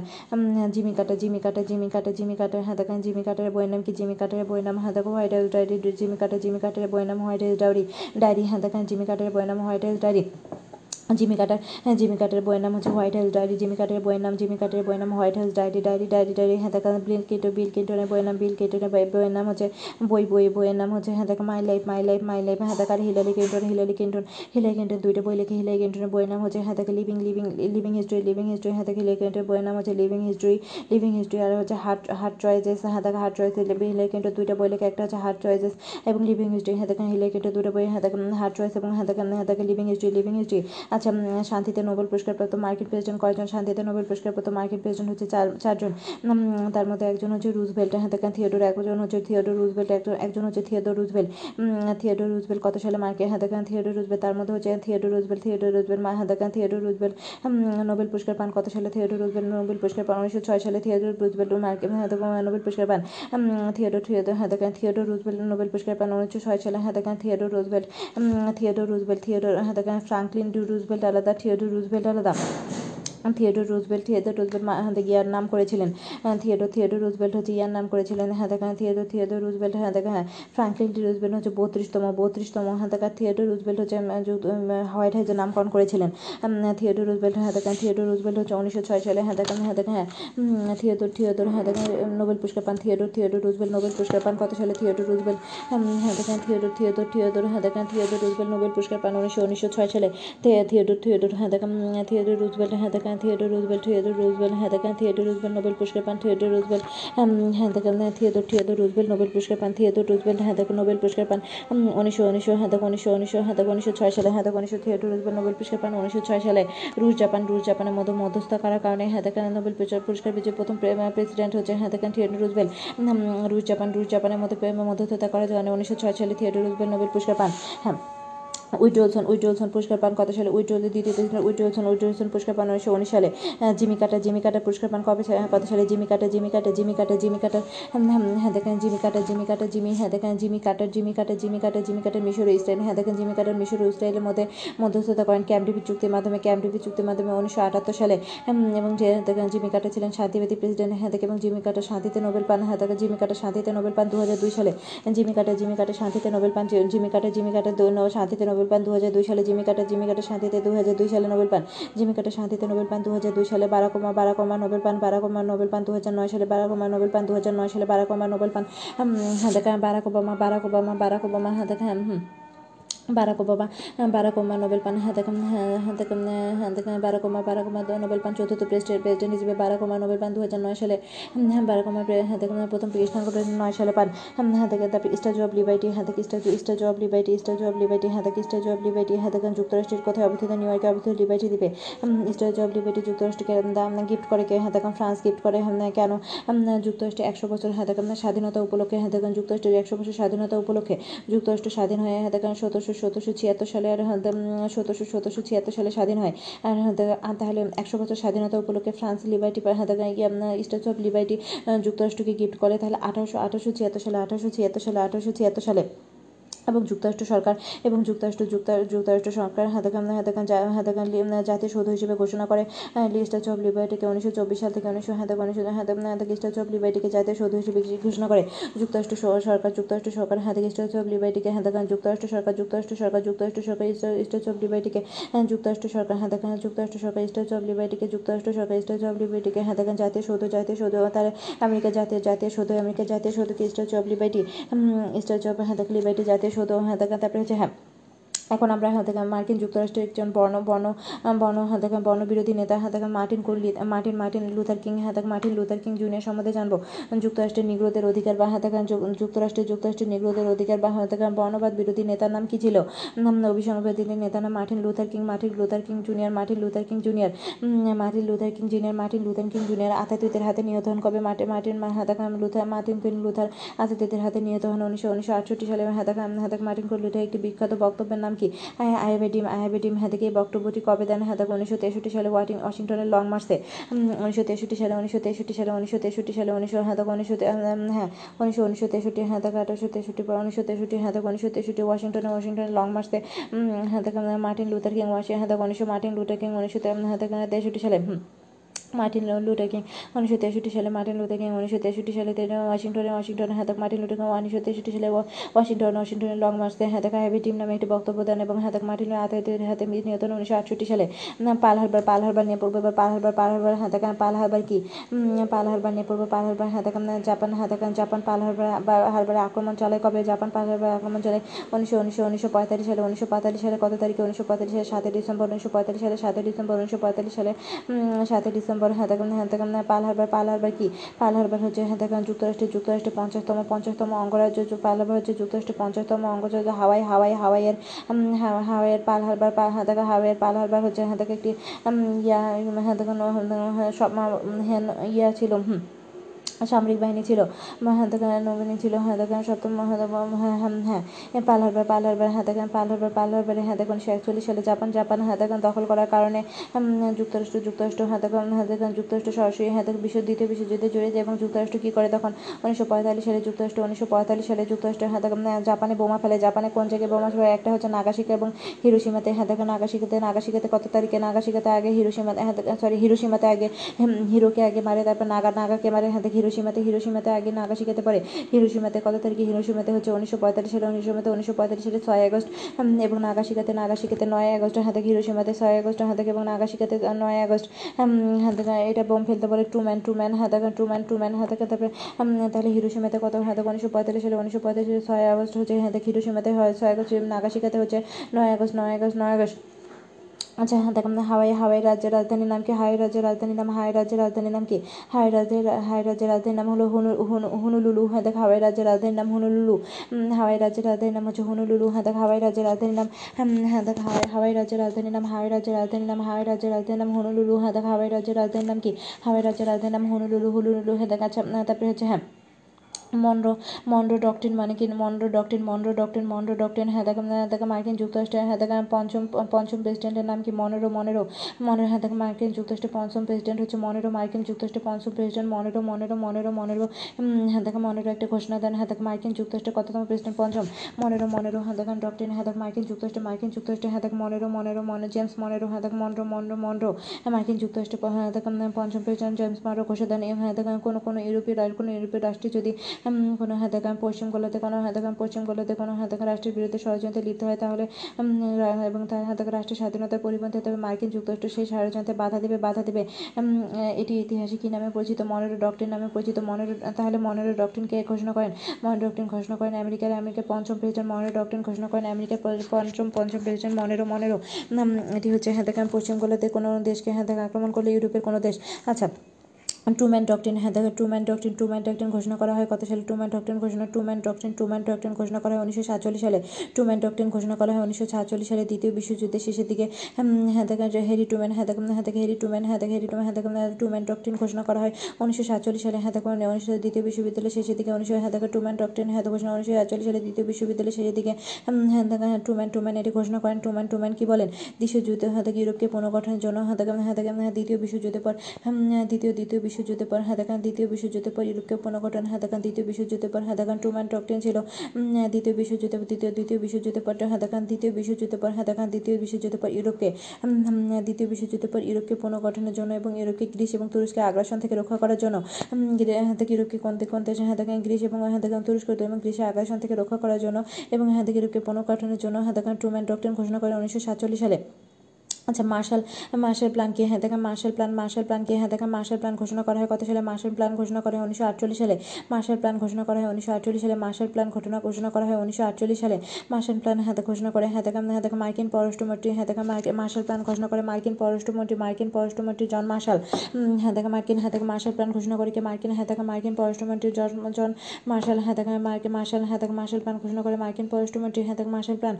Jimmy Carter Jimmy Carter Jimmy Carter Jimmy Carter হেদাকান জিমি কার্টারের বইয়ের নাম কি জিমি কার্টারের বইয়ের নাম হেদাক White House diary Jimmy Carter Jimmy কার্টারের বইয়ের নাম হোয়াইট হাউস ডায়েরি ডায়েরি হেদাকান জিমি কার্টারের বইয়ের নাম White House diary Jimmy Carter Jimmy কার্টারের বইয়ের নাম হচ্ছে হোয়াইট হাউস ডায়েরি জিমি কার্টারের বইয়ের নাম জিমি কার্টারের বইয়ের নাম White House diary diary diary diary হেদাকান বিল ক্লিন্টন বিল ক্লিন্টনের বইয়ের নাম বিল ক্লিন্টনের বইয়ের নাম হচ্ছে বই বই বইয়ের নাম হচ্ছে হেদাকান my life my life my life হেদাকান Hillary Clinton Hillary Clinton Hillary Clinton দুইটা বই লেখে হিলারি ক্লিন্টনের বইয়ের নাম হচ্ছে হেদাকান living living living history living history হেদাকান হিলারি ক্লিন্টনের বইয়ের নাম হচ্ছে লিভিং হিস্ট্রি লিভিং হিস্ট্রি আর হচ্ছে হার্ট হার্ট চয়েসেস হেদাকান হার্ট চয়েসেস হিলারি ক্লিন্টন দুইটা বই লেখে একটা হচ্ছে হার্ট চয়েসেস এবং লিভিং হিস্ট্রি হেদাকান হিলারি ক্লিন্টন দুটো বই হেদাকান হার্ট চয়েস এবং হেদাকান হেদাকান লিভিং হিস্ট্রি লিভিং হিস্ট্রি আচ্ছা শান্তিতে নোবেল পুরস্কারপ্রাপ্ত মার্কিন প্রেসিডেন্ট কয়জন শান্তিতে নোবেল পুরস্কারপ্রাপ্ত মার্কিন প্রেসিডেন্ট হচ্ছে চার চারজন তার মধ্যে একজন হচ্ছে রুজভেল্ট হেদাকান থিওডোর একজন হচ্ছে থিওডোর রুজভেল্ট একজন একজন হচ্ছে থিওডোর রুজভেল্ট থিওডোর রুজভেল্ট কত সালে মার্কিন হেদাকান থিওডোর রুজভেল্ট তার মধ্যে হচ্ছে থিওডোর রুজভেল্ট থিওডোর রুজভেল্ট হেদাকান থিওডোর রুজভেল্ট নোবেল পুরস্কার পান কত সালে থিওডোর রুজভেল্ট নোবেল পুরস্কার পান উনিশশো ছয় সালে থিওডোর রুজভেল্ট মার্কিন নোবেল পুরস্কার পান থিওডোর থিওডোর হেদাকান থিওডোর রুজভেল্ট নোবেল পুরস্কার পান উনিশশো ছয় সালে হেদাকান Theodore Roosevelt Theodore Roosevelt Theodore হেদাকান ফ্রাঙ্কলিন ডি রুজভেল্ট আলাদা থিওডোর রুজভেল্ট আলাদা থিওডোর রুজভেল্ট থিওডোর রুজভেল্ট হ্যাঁ ইয়ার নাম করেছিলেন থিওডোর থিওডোর রুজভেল্ট হচ্ছে ইয়ার নাম করেছিলেন হ্যাঁ দেখা থিওডোর থিওডোর রুজভেল্ট হ্যাঁ দেখা হ্যাঁ ফ্র্যাঙ্কলিন ডি রুজভেল্ট হচ্ছে বত্রিশতম বত্রিশতম হ্যাঁ দেখা থিওডোর রুজভেল্ট হচ্ছে হোয়াইট হাউসে নামকরণ করেছিলেন থিওডোর রুজভেল্ট হ্যাঁ দেখা থিওডোর রুজভেল্ট হচ্ছে উনিশশো ছয় সালে হ্যাঁ দেখা হ্যাঁ দেখা হ্যাঁ থিওডোর থিওডোর হ্যাঁ দেখা নোবেল পুরস্কার পান থিওডোর থিওডোর রুজভেল্ট নোবেল পুরস্কার পান কত সালে থিওডোর রুজভেল্ট হ্যাঁ দেখা থিওডোর থিওডোর থিওডোর হ্যাঁ দেখা থিওডোর রুজভেল্ট নোবেল পুরস্কার পান উনিশশো উনিশশো ছয় সালে থিওডোর থিওডোর হ্যাঁ দেখা থিওডোর রুজভেল্ট হ্যাঁ দেখা থিওডোর রুজভেল্ট থিওডোর রুজভেল্ট হ্যাঁ দেখা থিওডোর রুজভেল্ট নোবেল পুরস্কার পান থিওডোর রুজভেল্ট হ্যাঁ দেখা থিওডোর থিওডোর রুজভেল্ট নোবেল পুরস্কার পান থিওডোর রুজভেল্ট হ্যাঁ দেখা নোবেল পুরস্কার পান উনিশশো উনিশশো হ্যাঁ দেখা উনিশশো উনিশশো হ্যাঁ দেখা উনিশশো ছয় সালে হ্যাঁ দেখা উনিশশো থিওডোর রুজভেল্ট নোবেল পুরস্কার পান উনিশশো ছয় সালে রুশ জাপান রুশ জাপানের মধ্যে মধ্যস্থ করার কারণে হ্যাঁ দেখা নোবেল পুরস্কার বিজয়ী প্রথম প্রেসিডেন্ট হচ্ছে হ্যাঁ দেখা থিওডোর রুজভেল্ট রুশ জাপান রুশ জাপানের মধ্যে মধ্যস্থতা করার কারণে উনিশশো ছয় সালে থিওডোর রুজভেল্ট নোবেল পুরস্কার পান হ্যাঁ উইডোলসন উইডোলসন পুরস্কার পান কত সালে উইডোলসন দ্বিতীয় প্রেসিডেন্ট উইডোলসন উইডোলসন পুরস্কার পান উনিশশো উনিশ সালে জিমি কার্টার জিমি কার্টার পুরস্কার পান কবে কত সালে Jimmy Carter Jimmy Carter Jimmy Carter Jimmy Carter হ্যাঁ দেখেন Jimmy Carter Jimmy Carter Jimmy হ্যাঁ দেখেন Jimmy Carter Jimmy Carter Jimmy Carter Jimmy Carter মিশর ইসরায়েল হ্যাঁ দেখেন জিমি কার্টার মিশর ইসরায়েলের মধ্যে মধ্যস্থতা করেন ক্যাম্প ডেভিড চুক্তির মাধ্যমে ক্যাম্প ডেভিড চুক্তির মাধ্যমে উনিশশো আটাত্তর সালে এবং দেখেন জিমি কার্টার ছিলেন শান্তিবাদী প্রেসিডেন্ট হ্যাঁ দেখে এবং জিমি কার্টার শান্তিতে নোবেল পান হ্যাঁ দেখেন জিমি কার্টার শান্তিতে নোবেল পান দু হাজার দুই সালে জিমি কার্টার জিমি কার্টার শান্তিতে নোবেল পান জিমি কার্টার জিমি কার্টার শান্তিতে নোবেল পান দু হাজার দুই সালে জিমি কার্টার জিমি কার্টার শান্তিতে দু হাজার দুই সালে নোবেল পান জিমি কার্টার শান্তিতে নোবেল পান দু হাজার দুই সালে Barack Obama Barack Obama Nobel পান বারাক ওবামা নোবেল পান দু হাজার নয় সালে বারাক ওবামা নোবেল পান দু হাজার নয় সালে বারাক ওবামা নোবেল পান হ্যাঁ দেখা Barack Obama Barack Obama Barack Obama হ্যাঁ দেখা হুম Barack Obama Barack Obama Nobel পান হ্যাঁ দেখা হ্যাঁ দেখা হ্যাঁ দেখা Barack Obama Barack Obama Nobel পান চতুর্থ প্রেসিডেন্ট প্রেসিডেন্ট হিসেবে বারাক ওবামা নোবেল পান দু হাজার নয় সালে হ্যাঁ বারাক ওবামা হ্যাঁ দেখা প্রথম কৃষ্ণাঙ্গ নয় সালে পান হ্যাঁ দেখা তারপর স্ট্যাচু অব লিবার্টি হ্যাঁ দেখা statue স্ট্যাচু অব লিবার্টি স্ট্যাচু অব লিবার্টি হ্যাঁ দেখা স্ট্যাচু অব লিবার্টি হ্যাঁ দেখা যুক্তরাষ্ট্রের কোথায় অবস্থিত নিউ ইয়র্কে অবস্থিত লিবার্টি দ্বীপে স্ট্যাচু অব লিবার্টি যুক্তরাষ্ট্রকে গিফট করে কে হ্যাঁ দেখা ফ্রান্স গিফট করে কেন যুক্তরাষ্ট্রে একশো বছর হ্যাঁ দেখা স্বাধীনতা উপলক্ষে হ্যাঁ দেখা যুক্তরাষ্ট্রের একশো বছর স্বাধীনতা উপলক্ষে যুক্তরাষ্ট্র স্বাধীন হয়ে হ্যাঁ দেখা সতেরোশো সতেরোশো ছিয়াত্তর সালে আর সতেরোশো সতেরোশো ছিয়াত্তর সালে স্বাধীন হয় আর তাহলে একশো বছর স্বাধীনতা উপলক্ষে ফ্রান্স লিবার্টি হাতে স্ট্যাচু অফ লিবার্টি যুক্তরাষ্ট্রকে গিফট করে তাহলে আঠারোশো আঠারোশো ছিয়াত্তর সালে আঠারোশো ছিয়াত্তর সালে আঠারোশো ছিয়াত্তর সালে এবং যুক্তরাষ্ট্র সরকার এবং যুক্তরাষ্ট্র যুক্তরাষ্ট্র সরকার হাতেকান হাতেকান হাতেকান জাতীয় সৌধ হিসেবে ঘোষণা করে স্ট্যাচু অব লিবার্টিকে উনিশশো চব্বিশ সাল থেকে উনিশশো হাতেকান উনিশশো হাতেকান স্ট্যাচু অব লিবার্টিকে জাতীয় সৌধ হিসেবে ঘোষণা করে যুক্তরাষ্ট্র সরকার যুক্তরাষ্ট্র সরকার হাতে স্ট্যাচু অব লিবার্টিকে হাতেকান যুক্তরাষ্ট্র সরকার যুক্তরাষ্ট্র সরকার যুক্তরাষ্ট্র সরকার স্ট্যাচু অব লিবার্টিকে যুক্তরাষ্ট্র সরকার হাতেকান যুক্তরাষ্ট্র সরকার স্ট্যাচু অব লিবার্টিকে যুক্তরাষ্ট্র সরকার স্ট্যাচু অব লিবার্টিকে হাতেকান জাতীয় সৌধ জাতীয় সৌধ তারা আমেরিকা জাতীয় জাতীয় সৌধ আমেরিকা জাতীয় সৌধকে স্ট্যাচু অব লিবার্টি statue of হাতেকান লিবার্টি জাতীয় সৌধ হ্যাঁ দেখা তারপরে হচ্ছে হ্যাঁ এখন আমরা হাতে মার্কিন যুক্তরাষ্ট্রের একজন বর্ণ বর্ণ বর্ণ হাতে বর্ণবিরোধী নেতা হাতে Martin Martin Martin Luther King হাতে মার্টিন লুথার কিং জুনিয়র সম্বন্ধে জানবো যুক্তরাষ্ট্রের নিগ্রোদের অধিকার বা হাতে যুক্তরাষ্ট্রের যুক্তরাষ্ট্রের নিগ্রোদের অধিকার বা হাতে বর্ণবাদ বিরোধী নেতার নাম কী ছিল অভিসংবাদী নেতার নাম Martin Luther King Martin Luther King junior Martin Luther King junior Martin Luther King junior Martin Luther King junior আতাতুর্কের হাতে নিহত হন কবে মার্টিন মার্টিন হাতে লুথার মার্টিন কুইন লুথার আতাতুর্কের হাতে নিহত হন উনিশশো উনিশশো আটষট্টি সালে হাতে হাতে মার্টিন কুইন লুথার একটি বিখ্যাত বক্তব্যের নাম কি আইহাবেডিম আইহাবেডিম হ্যাঁ থেকে বক্তব্যটি কবে দেন হ্যাঁ থেকে উনিশশো তেষট্টি সালে ওয়াশিংটনের লং মার্চে উনিশশো তেষট্টি সালে উনিশশো তেষট্টি সালে উনিশশো তেষট্টি সালে উনিশশো হ্যাঁ থেকে উনিশশো হ্যাঁ উনিশশো উনিশশো তেষট্টি হ্যাঁ থেকে আঠারোশো তেষট্টি পর উনিশশো তেষট্টি হ্যাঁ থেকে উনিশশো তেষট্টি ওয়াশিংটনে ওয়াশিংটনের লং মার্চে হ্যাঁ থেকে মার্টিন লুথার কিং ওয়াশিং হ্যাঁ থেকে উনিশশো মার্টিন লুথার কিং উনিশশো হ্যাঁ থেকে তেষট্টি সালে মার্টিন লুথার কিং উনিশশো তেষট্টি সালে মার্টিন লুথার কিং উনিশশো তেষট্টি সালে ওয়াশিংটনে ওয়াশিংটনে হাতে মার্টিন লুথার কিং উনিশশো তেষট্টি সালে ওয়াশিংটন ওয়াশিংটনে লং মার্চে হাতে আইহাবেডিম নামে একটি বক্তব্য দেন এবং হাতে মার্টিন লুথার হাতে নিহত হন উনিশশো আটষট্টি সালে পাল হারবার পাল হারবার নিয়ে পড়বে বা পাল হারবার পাল হারবার হাতে পাল হারবার কি পাল হারবার নিয়ে পড়বে পাল হারবার হাতে জাপান হাতে জাপান পাল হারবার হারবারে আক্রমণ চালায় কবে জাপান পাল হারবার আক্রমণ চালায় উনিশশো উনিশশো উনিশশো পঁয়তাল্লিশ সালে উনিশশো পঁয়তাল্লিশ সালে কত তারিখে উনিশশো পঁয়তাল্লিশ সালে সাতই ডিসেম্বর উনিশশো পঁয়তাল্লিশ সালে সাতই ডিসেম্বর উনিশশো পঁয়তাল্লিশ সালে সাতই ডিসেম্বর হাতে হাতে পাল হারবার পাল হারবার কি পাল হারবার হচ্ছে হাতে যুক্তরাষ্ট্রের যুক্তরাষ্ট্রের পঞ্চাশতম পঞ্চাশতম অঙ্গরাজ্য পাল হারবার হচ্ছে যুক্তরাষ্ট্রের পঞ্চাশতম অঙ্গরাজ্য হাওয়াই হাওয়াই হাওয়াইয়ের হাওয়াইয়ের পাল হারবার পাল হাতে হাওয়াইয়ের পাল হারবার হচ্ছে হাতে একটি ইয়া হাতে ইয়া ছিল হুম সামরিক বাহিনী ছিল, হাতাকানা নৌবাহিনী ছিল, হাতাকানা সপ্তম হ্যাঁ পাল হারবার পাল হারবার হাতাকান পাল হারবার পাল হারবারে হাতাকান উনিশশো একচল্লিশ সালে জাপান জাপান হাতাকান দখল করার কারণে যুক্তরাষ্ট্র যুক্তরাষ্ট্র হাতাকান হাতাকান যুক্তরাষ্ট্র সরাসরি হাতাক বিশ্ব দ্বিতীয় বিশ্বযুদ্ধে জড়িয়ে যায় এবং যুক্তরাষ্ট্র কী করে তখন উনিশশো পঁয়তাল্লিশ সালে যুক্তরাষ্ট্র উনিশশো পঁয়তাল্লিশ সালে যুক্তরাষ্ট্র হাতাকান জাপানে বোমা ফেলে। জাপানে কোন জায়গায় বোমা ফেলে? একটা হচ্ছে নাগাসাকি এবং হিরোশিমাতে। হাতাকান নাগাসাকিতে নাগাসাকিতে কত তারিখে? নাগাসাকিতে আগে হিরোশিমাতে সরি হিরোশিমাতে আগে হিরোকে আগে মারে, তারপর নাগা নাগাকে মারে হাতাক হিরোশিমাতে হিরোশিমাতে আগে নাগাসাকিতে পড়ে। হিরোশিমাতে কত তারিখে? হিরোশিমাতে হচ্ছে উনিশশো পঁয়তাল্লিশ সালে হিরোশিমাতে উনিশশো পঁয়তাল্লিশ সালে ছয় আগস্ট এবং নাগাসাকিতে নাগাসাকিতে নয় আগস্ট হাতাক হিরোশিমাতে ছয় আগস্ট হাতাক এবং নাগাসাকিতে নয় আগস্ট হাতাক এটা বোম ফেলতে বলে ট্রুম্যান ট্রুম্যান হাতাক ট্রুম্যান ট্রুম্যান হাতাক। তারপরে তাহলে হিরোশিমাতে কত হাতাক? উনিশশো পঁয়তাল্লিশ সালে উনিশশো পঁয়তাল্লিশ সালে ছয় আগস্ট হচ্ছে হাতাক হিরোশিমাতে হয় ছয় আগস্ট, নাগাসাকিতে হচ্ছে নয় আগস্ট নয় আগস্ট নয় আগস্ট আচ্ছা হাতাক হাওয়াই হাওয়াই রাজ্যের রাজধানীর নাম কি? হাওয়াই রাজ্যের রাজধানীর নাম হাওয়াই রাজ্যের রাজধানীর নাম কি? হাওয়াই রাজ্যের হাওয়াই রাজ্যের রাজধানীর নাম হলো হুনু হুনুলুলু হাতাক হাওয়াই রাজ্যের রাজধানীর নাম হুনুলুলু হাওয়াই রাজ্যের রাজধানীর নাম হচ্ছে হুনুলুলু হাতাক হাওয়াই রাজ্যের রাজধানীর নাম হাতাক হাওয়াই হাওয়াই রাজ্যের রাজধানীর নাম হাওয়াই রাজ্যের রাজধানীর নাম হাওয়াই রাজ্যের রাজধানীর নাম হুনুলুলু হাতাক হাওয়াই রাজ্যের রাজধানীর নাম কি? হাওয়াই রাজ্যের রাজধানীর নাম হুনুলুলু হুলুলুলু হাতাক। আচ্ছা তারপরে হচ্ছে হ্যাঁ মনরো মনরো ডক্ট্রিন মানে কি? Monroe doctrine Monroe doctrine Monroe doctrine হাতাক হাতাক মার্কিন যুক্তরাষ্ট্রের হাতাক পঞ্চম পঞ্চম প্রেসিডেন্টের নাম কি? মনরো মনরো মনরো হাতাক মার্কিন যুক্তরাষ্ট্রের পঞ্চম প্রেসিডেন্ট হচ্ছে মনরো মার্কিন যুক্তরাষ্ট্রের পঞ্চম president Monroe Monroe Monroe Monroe হাতাক মনরো একটা ঘোষণা দেন হাতাক মার্কিন যুক্তরাষ্ট্রের কততম প্রেসিডেন্ট? পঞ্চম মনরো মনরো হাতাক ডক্ট্রিন হাতাক মার্কিন যুক্তরাষ্ট্রের মার্কিন যুক্তরাষ্ট্রের হাতাক মনরো মনরো মন জেমস মনরো হাতাক মনরো মনরো মনরো মার্কিন যুক্তরাষ্ট্রের হাতাক পঞ্চম প্রেসিডেন্ট জেমস মনরো ঘোষণা দেন হাতাক কোনো কোনো ইউরোপীয় কোনো ইউরোপীয় রাষ্ট্রে যদি কোনো হাতাকান পশ্চিম গোলাতে কোনো হাতাকান পশ্চিম গোলাতে কোনো হাতাকান রাষ্ট্রের বিরুদ্ধে ষড়যন্ত্রে লিপ্ত হয় তাহলে এবং তার হাতাকান রাষ্ট্রের স্বাধীনতার পরিপন্থী তবে মার্কিন যুক্তরাষ্ট্র সেই ষড়যন্ত্রে বাধা দেবে বাধা দেবে এটি ইতিহাসে কী নামে পরিচিত? মনরো ডক্ট্রিন নামে পরিচিত। মনরো তাহলে মনরো ডক্ট্রিনকে ঘোষণা করেন মনরো ডক্ট্রিন ঘোষণা করেন আমেরিকার আমেরিকার পঞ্চম প্রেসিডেন্ট মনরো ডক্ট্রিন ঘোষণা করেন আমেরিকার পঞ্চম পঞ্চম প্রেসিডেন্ট মনরো মনরো এটি হচ্ছে হাতাকান পশ্চিম গোলাতে কোনো দেশকে হাতাকান আক্রমণ করলে ইউরোপের কোনো দেশ। আচ্ছা ট্রুম্যান ডক্ট্রিন হাতাক ট্রুম্যান ডক্ট্রিন ট্রুম্যান ডক্ট্রিন ঘোষণা করা হয় কত সালে? ট্রুম্যান ডক্ট্রিন ঘোষণা ট্রুম্যান ডক্ট্রিন ট্রুম্যান ডক্ট্রিন ঘোষণা করা হয় উনিশশো সাতচল্লিশ সালে। ট্রুম্যান ডক্ট্রিন ঘোষণা করা হয় উনিশশো সাতচল্লিশ সালে দ্বিতীয় বিশ্বযুদ্ধের শেষের দিকে হাতাক হ্যারি ট্রুম্যান হাতাক হাতাক হ্যারি ট্রুম্যান হাতাক হ্যারি ট্রুম্যান হাতাক ট্রুম্যান ডক্ট্রিন ঘোষণা করা হয় উনিশশো সাতচল্লিশ সালে হাতাক উনিশশো দ্বিতীয় বিশ্ববিদ্যালয়ের শেষের দিকে উনিশশো হাতাক ট্রুম্যান ডক্ট্রিন হাতাক ঘোষণা উনিশশো সাতচল্লিশ সালে দ্বিতীয় বিশ্ববিদ্যালয়ের শেষের দিকে হাতাক ট্রুম্যান ট্রুম্যান এটি ঘোষণা করেন ট্রুম্যান ট্রুম্যান কি বলেন? দ্বিতীয় যুদ্ধ হাতাক ইউরোপকে পুনর্গঠনের জন্য হাতাক হাতাক দ্বিতীয় বিশ্বযুদ্ধের পর দ্বিতীয় দ্বিতীয় বিশ্বযুদ্ধের পর হাতাকান দ্বিতীয় বিশ্বযুদ্ধের পর ইউরোপকে পুনর্গঠন হাতাকান দ্বিতীয় বিশ্বযুদ্ধের পর হাতাকান ট্রুম্যান ডক্ট্রিন ছিল দ্বিতীয় বিশ্বযুদ্ধের দ্বিতীয় দ্বিতীয় বিশ্বযুদ্ধের পর হাতাকান দ্বিতীয় বিশ্বযুদ্ধের পর হাতাকান দ্বিতীয় বিশ্বযুদ্ধের পর ইউরোপকে দ্বিতীয় বিশ্বযুদ্ধের পর ইউরোপকে পুনর্গঠনের জন্য এবং ইউরোপকে গ্রিস এবং তুরস্কের আগ্রাসন থেকে রক্ষা করার জন্য হাতাক ইউরোপকে কোন কোন দেশে হাতাকান গ্রিস এবং হাতাকান তুরস্ক এবং গ্রিসের আগ্রাসন থেকে রক্ষা করার জন্য এবং হাতাক ইউরোপকে পুনর্গঠনের জন্য হাতাকান ট্রুম্যান ডক্ট্রিন ঘোষণা করেন উনিশশো সাতচল্লিশ সালে। আচ্ছা মার্শাল মার্শাল প্ল্যান কে হ্যাঁ দেখা মার্শাল প্ল্যান মার্শাল প্ল্যান কে হ্যাঁ দেখা মার্শাল প্ল্যান ঘোষণা করা হয় কত সালে? মার্শাল প্ল্যান ঘোষণা করা হয় উনিশশো আটচল্লিশ সালে। মার্শাল প্ল্যান ঘোষণা করা হয় উনিশশো আটচল্লিশ সালে মার্শাল প্ল্যান ঘটনা ঘোষণা করা হয় উনিশশো আটচল্লিশ সালে। মার্শাল প্ল্যান হাতে ঘোষণা করে হ্যাঁ দেখা হ্যাঁ দেখা মার্কিন পররাষ্ট্রমন্ত্রী হ্যাঁ দেখা মার্শাল প্ল্যান ঘোষণা করে মার্কিন পররাষ্ট্রমন্ত্রী মার্কিন পররাষ্ট্রমন্ত্রী জন মার্শাল হ্যাঁ দেখা মার্কিন হাতে মার্শাল প্ল্যান ঘোষণা করে কে? মার্কিন হাতে মার্কিন পররাষ্ট্রমন্ত্রী জন জন মার্শাল হাতে মার্কিন মার্শাল হাতে মার্শাল প্ল্যান ঘোষণা করে মার্কিন পররাষ্ট্রমন্ত্রী হাতে মার্শাল প্ল্যান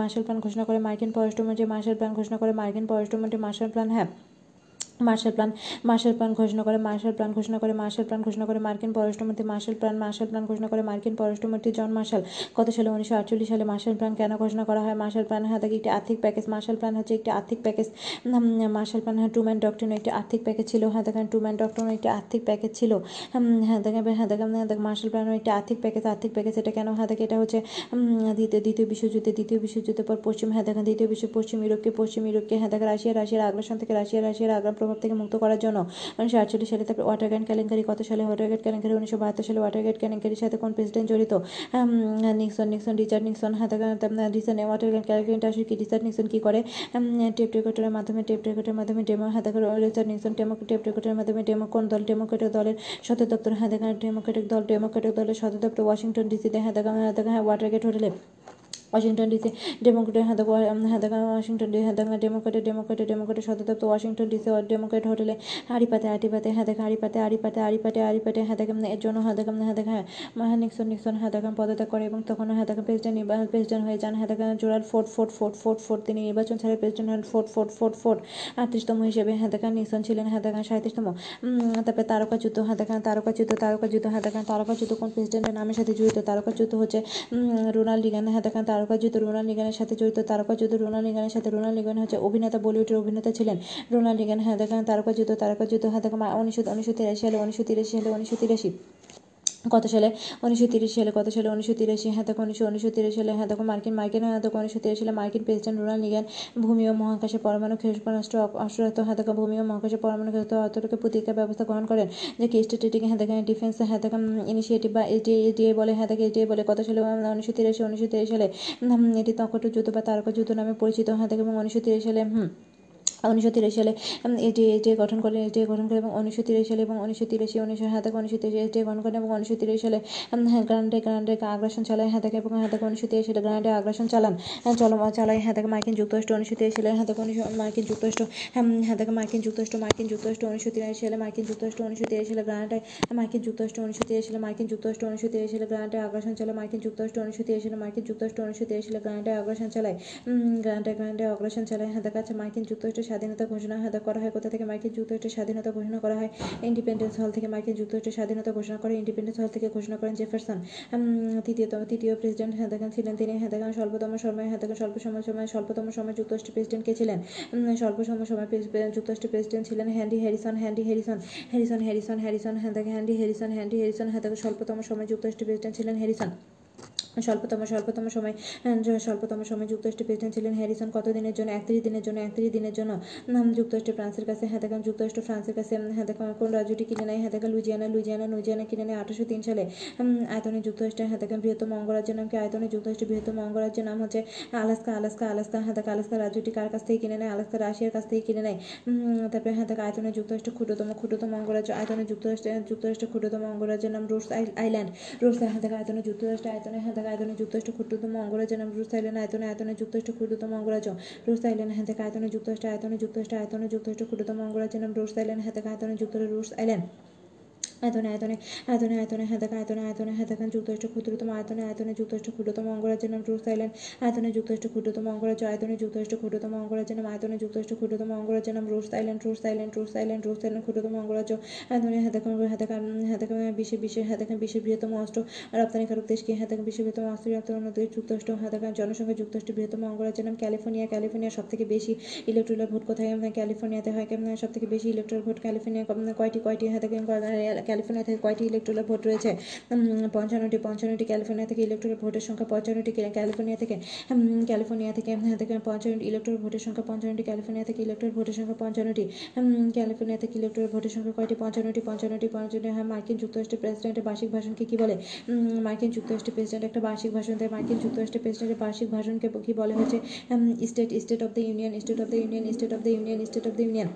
মার্শাল প্ল্যান ঘোষণা করে মার্কিন পররাষ্ট্রমন্ত্রী মার্শাল প্ল্যান ঘোষণা করে মার্কিন পররাষ্ট্রমন্ত্রী মার্শাল প্ল্যান হ্যাঁ মার্শাল প্ল্যান মার্শাল প্ল্যান ঘোষণা করে মার্শাল প্ল্যান ঘোষণা করে মার্শাল প্ল্যান ঘোষণা করে মার্কিন পররাষ্ট্রমন্ত্রী মার্শাল প্ল্যান মার্শাল প্ল্যান ঘোষণা করে মার্কিন পররাষ্ট্রমন্ত্রী জন মার্শাল কত সালে? উনিশশো আটচল্লিশ সালে। মার্শাল প্ল্যান কেন ঘোষণা করা হয়? মার্শাল প্ল্যান হাতে একটি আর্থিক প্যাকেজ মার্শাল প্ল্যান হচ্ছে একটি আর্থিক প্যাকেজ মার্শাল প্ল্যান হ্যাঁ ট্রুম্যান ডক্ট্রিন একটি আর্থিক প্যাকেজ ছিল হ্যাঁ দেখেন ট্রুম্যান ডক্ট্রিন একটি আর্থিক প্যাকেজ ছিল হ্যাঁ দেখেন হ্যাঁ দেখেন মার্শাল প্ল্যানও একটি আর্থিক প্যাকেজ আর্থিক প্যাকেজ এটা কেন হ্যাঁ দেখে এটা হচ্ছে দ্বিতীয় দ্বিতীয় বিশ্বযুদ্ধে দ্বিতীয় বিশ্বযুদ্ধের পর পশ্চিম হ্যাঁ দেখেন দ্বিতীয় বিশ্ব পশ্চিম ইউরোপকে পশ্চিম ইউরোপকে হ্যাঁ দেখেন রাশিয়া রাশিয়ার আগ্রাসন থেকে রাশিয়া রাশিয়ার আগ্রাম থেকে মুক্ত করার জন্য উনিশশো আটচল্লিশ সালে। তারপরে ওয়াটারগেট কেলেঙ্কারি কত সালে? ওয়াটারগেট কেলেঙ্কারি উনিশশো বাহাত্তর সালে। ওয়াটারগেট কেলেঙ্কারির সাথে কোন প্রেসিডেন্ট জড়িত? নিক্সন নিক্সন রিচার্ড নিক্সন হাতে রিসেন্ট ওয়াটারগেট কেলেঙ্কারিটা আসলে কি? রিচার্ড নিক্সন কী করে? টেপ রেকর্ডের মাধ্যমে টেপ রেকর্ডের মাধ্যমে ডেমো হাতে রিচার্ড নিক্সন টেমো টেপ রেকর্ডের মাধ্যমে ডেমো কোন দল? ডেমোক্রেটিক দলের সদর দপ্তর হাতে ডেমোক্রেটিক দল ডেমোক্রেটিক দলের সদর দপ্তর ওয়াশিংটন ডিসিতে হাতে হাতে ওয়াটারগেট হোটেলে ওয়াশিংটন ডিসি ডেমোক্রেট হাতে হাতে ওয়াশিংটন হাতে ডেমোক্রেটের ডেমোক্রেটের ডেমোক্রেটের সদর দপ্তর ওয়াশিংটন ডিসি ডেমোক্রেট হোটেলে হাঁড়ি পাতে আড়ি পাতে হাতে হাঁড়ি পাতে আড়ি পাতে আড়ি পাতে আড়ি পাতে হাতে এর জন্য হাতে হাতে নিক্সন নিক্সন হাতে পদত্যাগ করে এবং তখনও হাতে প্রেসিডেন্ট নির্বাচন প্রেসিডেন্ট হয়ে যান হাতে Gerald Ford Ford Ford Ford Ford তিনি নির্বাচন ছাড়ে প্রেসিডেন্ট হন ফোর্ড ফোর্ড ফোর্ড ফোর্ড আটত্রিশতম হিসেবে হাতে নিক্সন ছিলেন হাতে সাঁত্রিশতম। তারপরে তারকা যুদ্ধ হাতে তারকা যুদ্ধ তারকা যুদ্ধ হাতে তারকা যুদ্ধ কোন প্রেসিডেন্টের নামের সাথে জড়িত তারকা যুদ্ধ হচ্ছে রোনাল্ড রিগান হাতে তারকা যুদ্ধ রোনাল্ড রিগানের সাথে জড়িত তারকা যুদ্ধ রোনাল্ড রিগানের সাথে রোনাল্ড রিগান হচ্ছে অভিনেতা বলিউডের অভিনেতা ছিলেন রোনাল্ড রিগান হাতে তারকা যুদ্ধ তারকা যুদ্ধ হাতে উনিশশো উনিশশো তিরাশি সালে উনিশশো তিরাশি সালে উনিশশো তিরাশি কত সালে উনিশশো তিরিশ সালে কত সালে উনিশশো তিরাশি হাতে উনিশশো উনিশশো তিরিশ সালে হাতে মার্কিন মার্কিন হাতে উনিশশো তিরিশ সালে মার্কিন প্রেসিডেন্ট রোনাল্ড রিগান ভূমি ও মহাকাশে পরমাণু ক্ষেপণাস্ত্র অস্ত্র হাতে ভূমি ও মহাকাশে পরমাণু ক্ষেত্র অস্ত্রকে প্রতিরক্ষা ব্যবস্থা গ্রহণ করেন যাকে স্ট্র্যাটেজিক হাতে ডিফেন্স হাতে ইনিশিয়েটিভ বা এসডিএ এসডিএ বলে হাতে এসডিএ বলে কত সালে উনিশশো তিরাশি উনিশশো তিরিশ সালে এটি তকট যুদ্ধ বা তারকা যুদ্ধ নামে পরিচিত হাতে এবং উনিশশো তিরিশ সালে হুম উনিশশো তিরাশি সালে এসডিএ এসডিএ গঠন করেন এসডিএ গঠন করে এবং উনিশশো তিরাশি সালে এবং উনিশশো তিরাশি উনিশশো হাতে উনিশশো তিরাশি এসডিএ গঠন করেন এবং উনিশশো তিরাশি সালে গ্রানাডে গ্রানাডে আগ্রাসন চালায় হাতে এবং হাতে উনিশশো তিরাশি সালে গ্রানাডে আগ্রাসন চালান চলমা চালায় হাতে মার্কিন যুক্তরাষ্ট্র উনিশশো তিরাশি সালে হাতে উনিশশো মার্কিন যুক্তরাষ্ট্র হাতে মার্কিন যুক্তরাষ্ট্র মার্কিন যুক্তরাষ্ট্র উনিশশো তিরাশি সালে মার্কিন যুক্তরাষ্ট্র উনিশশো তিরাশি সালে গ্রানাডে মার্কিন যুক্তরাষ্ট্র উনিশশো তিরাশি সালে মার্কিন যুক্তরাষ্ট্র উনিশশো তিরাশি সালে গ্রানাডে আগ্রাসন চালায় মার্কিন যুক্তরাষ্ট্র উনিশশো তিরাশি সালে মার্কিন যুক্তরাষ্ট্র উনিশশো তিরাশি সালে গ্রানাডে আগ্রাসন চালায় গ্রানাডে গ্রানাডে আগ্রাসন চালায় হাতে কাছে মার্কিন যুক্তরাষ্ট্র স্বাধীনতা ঘোষণা হাতে করা হয় কোথা থেকে মার্কিন যুক্তরাষ্ট্রের স্বাধীনতা ঘোষণা করা হয় ইন্ডিপেন্ডেন্স হল থেকে মার্কিন যুক্তরাষ্ট্রের স্বাধীনতা ঘোষণা করে ইন্ডিপেন্ডেন্স হল থেকে ঘোষণা করেন জেফারসন তৃতীয়তম তৃতীয় প্রেসিডেন্ট হাতেখান ছিলেন তিনি হাতেখান স্বল্পতম সময় হাতেখান স্বল্প সময় সময় স্বল্পতম সময় যুক্তরাষ্ট্রের প্রেসিডেন্ট কে ছিলেন স্বল্প সময় সময় যুক্তরাষ্ট্রের প্রেসিডেন্ট ছিলেন Henry Harrison Henry Harrison Harrison Harrison Harrison হাতে হ্যান্ডি হ্যারিসন হ্যান্ডি হ্যারিসন হাতে স্বল্পতম সময় যুক্তরাষ্ট্রের প্রেসিডেন্ট ছিলেন হ্যারিসন স্বল্পতম স্বল্পতম সময় স্বল্পতম সময় যুক্তরাষ্ট্রের প্রেসিডেন্ট ছিলেন হ্যারিসন কত দিনের জন্য একত্রিশ দিনের জন্য একত্রিশ দিনের জন্য যুক্তরাষ্ট্র ফ্রান্সের কাছে হাতে যুক্তরাষ্ট্র ফ্রান্সের কাছে হাতে কোন রাজ্যটি কিনে নেয় হাতে লুইজিয়ানা লুইজিয়ানা লুইজিয়ানা কিনে নেয় আঠারোশো তিন সালে আয়তনে যুক্তরাষ্ট্রের হাতে বৃহত্তম অঙ্গরাজ্যের নাম কি আয়তনে যুক্তরাষ্ট্রের বৃহত্তম অঙ্গরাজ্যের নাম হচ্ছে আলাস্কা আলাস্কা আলাস্কা হাতে আলাস্কা রাজ্যটি কার কাছ থেকে কিনে নেয় আলাস্কা রাশিয়ার কাছ থেকে কিনে নেয় তারপরে হাতে আয়তনে যুক্তরাষ্ট্রের ক্ষুদ্রতম ক্ষুদ্রতম অঙ্গরাজ্য আয়তনে যুক্তরাষ্ট্রের যুক্তরাষ্ট্রের ক্ষুদ্রতম অঙ্গরাজ্যের নাম রোডস আইল্যান্ড রোডস হাতে আয়তনে যুক্তরাষ্ট্র আয়তনে হাতে আয়তনে যুক্তরাষ্ট্র ক্ষুদ্রতম অঙ্গরাজ্য নাম রুশ আইল্যান্ড আয়তনে আয়তনে যুক্তরাষ্ট্র ক্ষুদ্রতম অঙ্গরাজ্য রুশ আইল্যান্ড হাতে আয়তনে যুক্তরাষ্ট্র আয়তনে যুক্তরাষ্ট্র আয়তনে যুক্তরাষ্ট্র ক্ষুদ্রতম অঙ্গরাজ্য নাম রুশ আইল্যান্ড হাতে আয়তনে যুক্তরাষ্ট্র রুশ আইল্যান্ড আয়তনে আয়তনে আয়তনে আয়তনে হাতে আয়তনে আয়তনে হাতে যুক্তরাষ্ট্র ক্ষুদ্রতম আয়তনে আয়তনে যুক্তরাষ্ট্র ক্ষুদ্রতম অঙ্গরাজ্যের নাম রুশ আইল্যান্ড আয়তনে যুক্তরাষ্ট্র ক্ষুদ্রতম অঙ্গরাজ্য আয়তনে যুক্তরাষ্ট্র ক্ষুদ্রতম অঙ্গরাজ্যের নাম আয়তনে যুক্তরাষ্ট্র ক্ষুদ্রতম অঙ্গরাজ্যের নাম রুশ আইল্যান্ড রুশ আইল্যান্ড রুশ আইল্যান্ড রুশ আইল্যান্ড ক্ষুদ্রতম অঙ্গরাজ্য আয়তনে হাতে হাতে হাতে বিশ্বের বিশ্বের হাতে বিশ্বের বৃহত্তম অস্ত্র রপ্তানিকারক দেশকে হাতে বিশ্বের বৃহত্তম অস্ত্র রপ্তানি যুক্তরাষ্ট্র হাতে জনসংখ্যা যুক্তরাষ্ট্রের বৃহত্তম অঙ্গরাজ্যের নাম ক্যালিফোর্নিয়া ক্যালিফোর্নিয়া সব থেকে বেশি ইলেকট্রিক ভোট কোথায় ক্যালিফোর্নিয়াতে হয় সব থেকে বেশি ইলেকট্রিক ভোট ক্যালিফোর্নিয়া কয়টি কয়টি হাতে ক্যালিফোর্নিয়া থেকে কয়টি ইলেকট্রোলার ভোট রয়েছে পঞ্চান্নটি পঞ্চান্নটি ক্যালিফোর্নিয়া থেকে ইলেকট্রোলার ভোটের সংখ্যা পঞ্চান্নটি ক্যালিফোর্নিয়া থেকে ক্যালিফোর্নিয়া থেকে থেকে পঞ্চান্নটি ইলেকট্রোল ভোটের সংখ্যা পঞ্চান্নটি ক্যালিফোর্নিয়া থেকে ইলেকট্রোল ভোটের সংখ্যা পঞ্চান্নটি ক্যালিফোর্নিয়া থেকে ইলেকট্রোল ভোটের সংখ্যা কয়টি পঞ্চান্নটি পঞ্চান্নটি পঞ্চান্নটি হয় মার্কিন যুক্তরাষ্ট্রের প্রেসিডেন্টের বার্ষিক ভাষণকে কী বলে মার্কিন যুক্তরাষ্ট্রের প্রেসিডেন্ট একটা বার্ষিক ভাষণ দেয় মার্কিন যুক্তরাষ্ট্রের প্রেসিডেন্টের বার্ষিক ভাষণকে কী বলে হচ্ছে state state of the union state of the union state of the union state of the union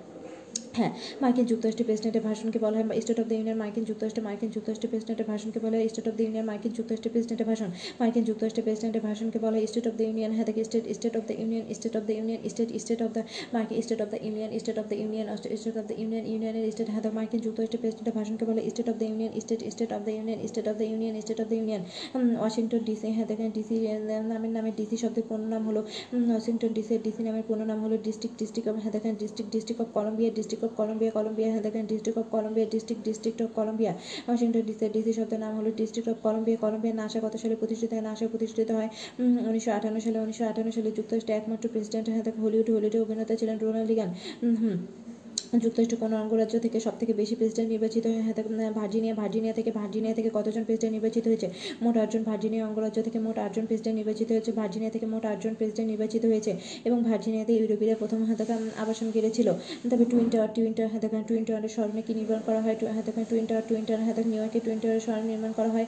হ্যাঁ মার্কিন যুক্তরাষ্ট্রের প্রেসিডেন্টের ভাষণকে বলা হয় স্টেট অফ দ্য ইউনিয়ন মার্কিন যুক্তরাষ্ট্র মার্কিন যুক্তরাষ্ট্রের প্রেসিডেন্টের ভাষণকে বলা হয় স্টেট অফ দ্য ইউনিয়ন মার্কিন যুক্তরাষ্ট্রের প্রেসিডেন্টের ভাষণ মার্কিন যুক্তরাষ্ট্রের প্রেসিডেন্টের ভাষণকে বলা হয় স্টেট অফ দ্য ইউনিয়ন হ্যাঁ থেকে state state of the union state of the union state state of the মার্কিন state of the union state of the union state of the union ইউনিয়নের স্টেট হ্যাঁ মার্কিন যুক্তরাষ্ট্রের প্রেসিডেন্টের ভাষণকে বলা হয় state of the union state state of the union state of the union state of the union ওয়াশিংটন ডিসি হ্যাঁ থেকে ডিসি নামের নামে ডিসি শব্দের পূর্ণ নাম হলো ওয়াশিংটন ডিসি ডিসি নামের পূর্ণ নাম হলো ডিস্ট্রিক্ট ডিস্ট্রিক্ট হ্যাঁ থেকে district district of Columbia district of Columbia Columbia হ্যাঁ দেখেন district of Columbia district district of Columbia ওয়াশিংটন ডিসি DC শব্দের নাম হলো district of Columbia Columbia NASA কত সালে প্রতিষ্ঠিত হয় নাসা প্রতিষ্ঠিত হয় উনিশশো আটান্ন সালে উনিশশো আটান্ন সালে যুক্তরাষ্ট্রের একমাত্র প্রেসিডেন্ট হ্যাঁ হলিউড হলিউডের অভিনেতা ছিলেন রোনাল্ড রিগান হুম যুক্তরাষ্ট্র কোন অঙ্গরাজ্য থেকে সব থেকে বেশি প্রেসিডেন্ট নির্বাচিত হয় হাতে ভার্জিনিয়া ভার্জিনিয়া থেকে ভার্জিনিয়া থেকে কতজন প্রেসিডেন্ট নির্বাচিত হয়েছে মোট আটজন ভার্জিনিয়া অঙ্গরাজ্য থেকে মোট আটজন প্রেসিডেন্ট নির্বাচিত হয়েছে ভার্জিনিয়া থেকে মোট আটজন প্রেসিডেন্ট নির্বাচিত হয়েছে এবং ভার্জিনিয়াতে ইউরোপীয়রা প্রথম হাতে আবাসন গেড়েছিল তবে টুইন টাওয়ার টুইন টাওয়ার হাতে টুইন টাওয়ারের স্মরণে কি নির্মাণ করা হয় হাতে টুইন টাওয়ার টুইন টাওয়ার হাতে নিউ ইয়র্কে টুইন টাওয়ারের স্মরণ নির্মাণ করা হয়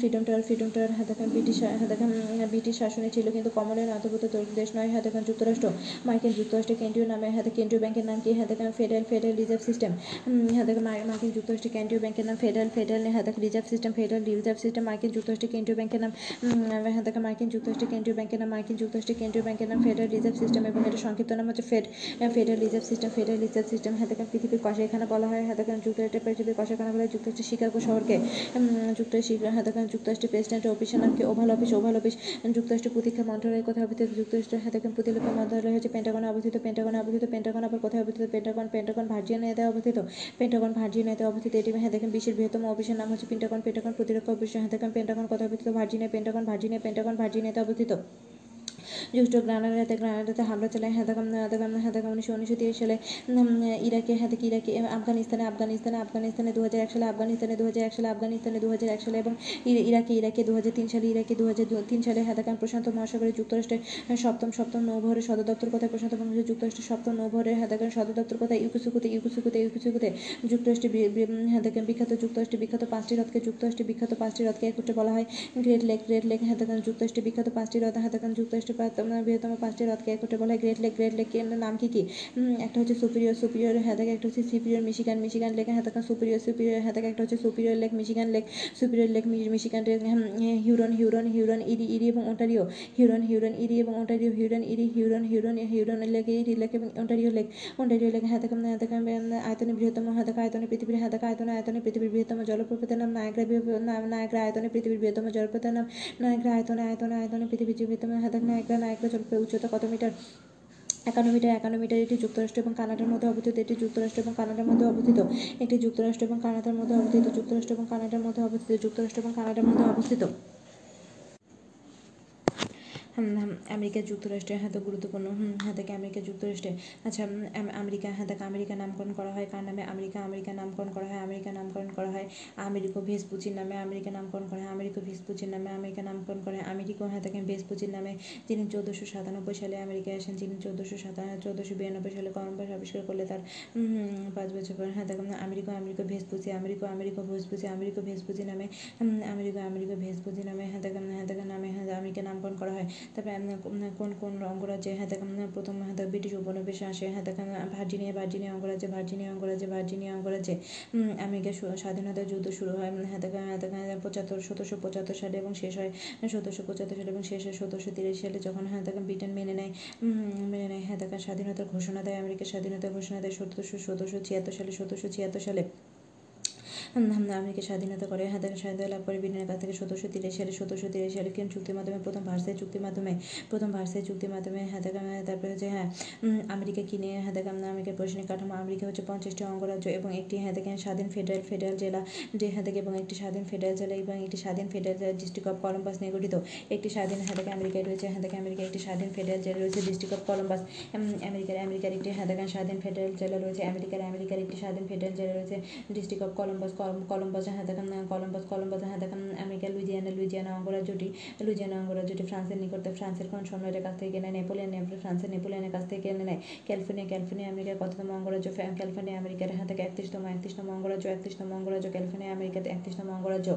ফ্রিডম টাওয়ার ফ্রিডম টাওয়ার হাতে ব্রিটিশ হাতে ব্রিটিশ শাসনে ছিল কিন্তু কমনওয়েলথ অন্তর্গত দেশ নয় হাতে যুক্তরাষ্ট্র মার্কিন যুক্তরাষ্ট্রের কেন্দ্রীয় নামে হাতে কেন্দ্রীয় ব্যাংকের নাম কি হাতে ফেডারেল ফেডারেল রিজার্ভ সিস্টেম হ্যাঁ দেখো মার্কিন যুক্তরাষ্ট্রের কেন্দ্রীয় ব্যাংকের নাম ফেডারেল ফেডারেল হ্যাঁ দেখো reserve system federal reserve system মার্কিন যুক্তরাষ্ট্রের কেন্দ্রীয় ব্যাংকের নাম হ্যাঁ দেখো মার্কিন যুক্তরাষ্ট্রের কেন্দ্রীয় ব্যাংকের নাম মার্কিন যুক্তরাষ্ট্রের কেন্দ্রীয় ব্যাংকের নাম ফেডারেল রিজার্ভ সিস্টেম এবং এটা সংক্ষিপ্ত নাম হচ্ছে Fed federal reserve system federal reserve system হ্যাঁ দেখেন পৃথিবীর কষাইখানা বলা হয় হ্যাঁ দেখেন যুক্তরাষ্ট্রের পৃথিবীর কষাইখানা বলা হয় যুক্তরাষ্ট্রের শিকাগো শহরকে যুক্তরাষ্ট্রের হ্যাঁ দেখেন যুক্তরাষ্ট্রের প্রেসিডেন্টের অফিসের নাম কি ওভাল অফিস ওভাল অফিস যুক্তরাষ্ট্রের প্রতীক্ষা মন্ত্রণালয় কোথায় অবস্থিত যুক্তরাষ্ট্রের হ্যাঁ দেখেন প্রতিরক্ষা মন্ত্রণালয় হচ্ছে পেন্টাগনে অবস্থিত পেন্টাগনে অবস্থিত পেন্টাগন আবার কোথায় অবস্থিত পেন্টাগন পেন্টাগন ভার্জিনিয়াতে অবস্থিত পেন্টাগন ভার্জিনিয়াতে অবস্থিত এটি হ্যাঁ দেখেন বিশ্বের বৃহত্তম অফিসের নাম হচ্ছে পেন্টাগন পেন্টাগন প্রতিরক্ষা অফিস হ্যাঁ দেখেন পেন্টাগন কোথায় অবস্থিত ভার্জিনিয়া পেন্টাগন ভার্জিনিয়া পেন্টাগন ভার্জিনিয়াতে অবস্থিত যুক্তরাষ্ট্র গ্রানাডাতে গ্রানাডাতে হামলা চালায় হ্যাঁ দেখেন হ্যাঁ দেখেন উনিশশো উনিশশো তিরিশ সালে ইরাকে হ্যাঁ দেখি ইরাকে আফগানিস্তানে আফগানিস্তানে আফগানিস্তানে দু হাজার এক সালে আফগানিস্তানে দু হাজার এক সালে আফগানিস্তানে দু হাজার এক সালে এবং ইরাকে ইরাকে দু হাজার তিন সালে ইরাকে দু হাজার তিন সালে হ্যাঁ দেখেন প্রশান্ত মহাসাগরে যুক্তরাষ্ট্রের সপ্তম সপ্তম নৌবহরের সদর দপ্তর কোথায় প্রশান্ত মহাসাগরে যুক্তরাষ্ট্রের সপ্তম নৌবহরের হ্যাঁ দেখেন সদর দপ্তর কোথায় ইউকুসুকুতে ইউকুসুকুতে ইউকুসুকুতে যুক্তরাষ্ট্রের হ্যাঁ দেখেন বিখ্যাত যুক্তরাষ্ট্রের বিখ্যাত পাঁচটি হ্রদকে যুক্তরাষ্ট্রের বিখ্যাত পাঁচটি হ্রদকে একত্রে বলা হয় গ্রেট লেক গ্রেট লেক হ্যাঁ দেখেন যুক্তরাষ্ট্রের বিখ্যাত পাঁচটি হ্রদ হ্যাঁ দেখেন যুক্তরাষ্ট্রের বৃহত্তম পাঁচটি হ্রদকে একত্রে বলা হয় গ্রেট লেক গ্রেট লেকের নাম কি কি একটা হচ্ছে সুপিরিয়র সুপিরিয়র হ্যাঁ দেখেন একটা হচ্ছে সুপিরিয়র মিশিগান মিশিগান লেক হ্যাঁ দেখেন সুপিরিয়র সুপিরিয়র হ্যাঁ দেখেন একটা হচ্ছে Superior lake Michigan lake Superior lake Michigan lake Huron Huron Huron Erie Erie এবং ওন্টারিও হিউরন হিউরন ইরি এবং Ontario Huron Erie Huron Huron Huron lake Erie lake এবং Ontario lake Ontario lake হ্যাঁ দেখেন হ্যাঁ দেখেন আয়তনে বৃহত্তম হ্যাঁ দেখেন আয়তনে পৃথিবীর হ্যাঁ দেখেন আয়তনে আয়তনে পৃথিবীর বৃহত্তম জলপ্রপাতের নাম নায়াগ্রা নায়াগ্রা আয়তনে পৃথিবীর বৃহত্তম জলপ্রপাতের নাম নায়াগ্রা আয়তনে আয়তনে আয়তনে পৃথিবীর বৃহত্তম হ্যাঁ দেখেন নায়াগ্রা নায়াগ্রা জলপ্রপাত উচ্চতা কত মিটার একান্ন মিটার একান্ন মিটার এটি যুক্তরাষ্ট্র এবং কানাডার মধ্যে অবস্থিত এটি যুক্তরাষ্ট্র এবং কানাডার মধ্যে অবস্থিত এটি যুক্তরাষ্ট্র এবং কানাডার মধ্যে অবস্থিত যুক্তরাষ্ট্র এবং কানাডার মধ্যে অবস্থিত যুক্তরাষ্ট্র এবং কানাডার মধ্যে অবস্থিত আমেরিকা যুক্তরাষ্ট্রে হ্যাঁ তো গুরুত্বপূর্ণ হ্যাঁ থেকে আমেরিকা যুক্তরাষ্ট্রে আচ্ছা আমেরিকা হ্যাঁ থেকে আমেরিকা নামকরণ করা হয় কার নামে আমেরিকা আমেরিকা নামকরণ করা হয় আমেরিকা নামকরণ করা হয় আমেরিকো ভেসপুচির নামে আমেরিকা নামকরণ করা হয় আমেরিকো ভেসপুচির নামে আমেরিকা নামকরণ করা হয় আমেরিকো হ্যাঁ থেকে ভেসপুচির নামে যিনি চোদ্দোশো সাতানব্বই সালে আমেরিকায় আসেন যিনি চোদ্দোশো সাতান চোদ্দোশো বিরানব্বই সালে কলম্বাস আবিষ্কার করলে তার পাঁচ বছর পর হ্যাঁ থেকে আমেরিকা আমেরিকা Vespucci আমেরিকা আমেরিকা Vespucci আমেরিকা Vespucci নামে আমেরিকা আমেরিকা ভেসপুচি নামে হ্যাঁ থেকে হ্যাঁ থেকে নামে হ্যাঁ আমেরিকা নামকরণ করা হয় তারপরে কোন কোন অঙ্গরাজ্যে হ্যাঁ দেখেন প্রথম হ্যাঁ দেখেন ব্রিটিশ উপনিবেশে আসে হ্যাঁ দেখেন ভার্জিনিয়া ভার্জিনিয়া অঙ্গরাজ্যে ভার্জিনিয়া অঙ্গরাজ্যে ভার্জিনিয়া অঙ্গরাজ্যে আমেরিকার স্বাধীনতা যুদ্ধ শুরু হয় হ্যাঁ দেখেন হ্যাঁ দেখেন পঁচাত্তর সতেরোশো পঁচাত্তর সালে এবং শেষ হয় সতেরোশো পঁচাত্তর সালে এবং শেষ হয় সতেরোশো তিরিশ সালে যখন হ্যাঁ দেখেন ব্রিটেন মেনে নেয় মেনে নেয় হ্যাঁ দেখেন স্বাধীনতার ঘোষণা দেয় আমেরিকার স্বাধীনতার ঘোষণা দেয় সতেরোশো সতেরোশো ছিয়াত্তর সালে সতেরোশো ছিয়াত্তর সালে আমেরিকা স্বাধীনতা করে হ্যাঁ দেখেন স্বাধীনতা লাভ করে ব্রিটেনের কাছ থেকে সতেরোশো তিরিশ সালে সতেরোশো তিরিশ সালে কিম চুক্তির মাধ্যমে প্রথম ভার্সাই চুক্তির মাধ্যমে প্রথম ভার্সাই চুক্তির মাধ্যমে হ্যাঁ দেখেন তারপরে হচ্ছে হ্যাঁ আমেরিকা কিনে হ্যাঁ দেখেন আমেরিকার প্রশাসনিক কাঠামো আমেরিকা হচ্ছে পঞ্চাশটি অঙ্গরাজ্য এবং একটি হ্যাঁ দেখেন স্বাধীন ফেডারেল ফেডারেল জেলা যে হ্যাঁ দেখে এবং একটি স্বাধীন ফেডারেল জেলা এবং একটি স্বাধীন ফেডারেল জেলা ডিস্ট্রিক্ট অফ কলম্বাস নিয়ে গঠিত একটি স্বাধীন হ্যাঁ দেখে আমেরিকায় রয়েছে হ্যাঁ দেখে আমেরিকা একটি স্বাধীন ফেডারেল জেলা রয়েছে ডিস্ট্রিক্ট অফ কলম্বাস আমেরিকার আমেরিকার একটি হ্যাঁ দেখেন স্বাধীন ফেডারেল জেলা রয়েছে আমেরিকার আমেরিকার একটি স্বাধীন ফেডারেল জেলা রয়েছে ডিস্ট্রিক্ট অফ কলম্বাস কলম্বাসে হ্যাঁ দেখেন কলম্বাস কলম্বাসে হ্যাঁ দেখেন আমেরিকা লুইজিয়ানা লুইজিয়ানা অঙ্গরাজ্যটি লুইজিয়ানা অঙ্গরাজ্যটি ফ্রান্সের নিকটে ফ্রান্সের কোন সম্রাটের কাছ থেকে কেনে নেপোলিয়ান ফ্রান্সের নেপোলিয়ানের কাছ থেকে কেনে নেয় ক্যালিফোর্নিয়া ক্যালিফোর্নিয়া আমেরিকার কততম অঙ্গরাজ্য ক্যালিফোর্নিয়া আমেরিকার হ্যাঁ থেকে একত্রিশতম একত্রিশতম অঙ্গরাজ্য একত্রিশতম অঙ্গরাজ্য ক্যালিফোর্নিয়া আমেরিকাতে একত্রিশতম অঙ্গরাজ্য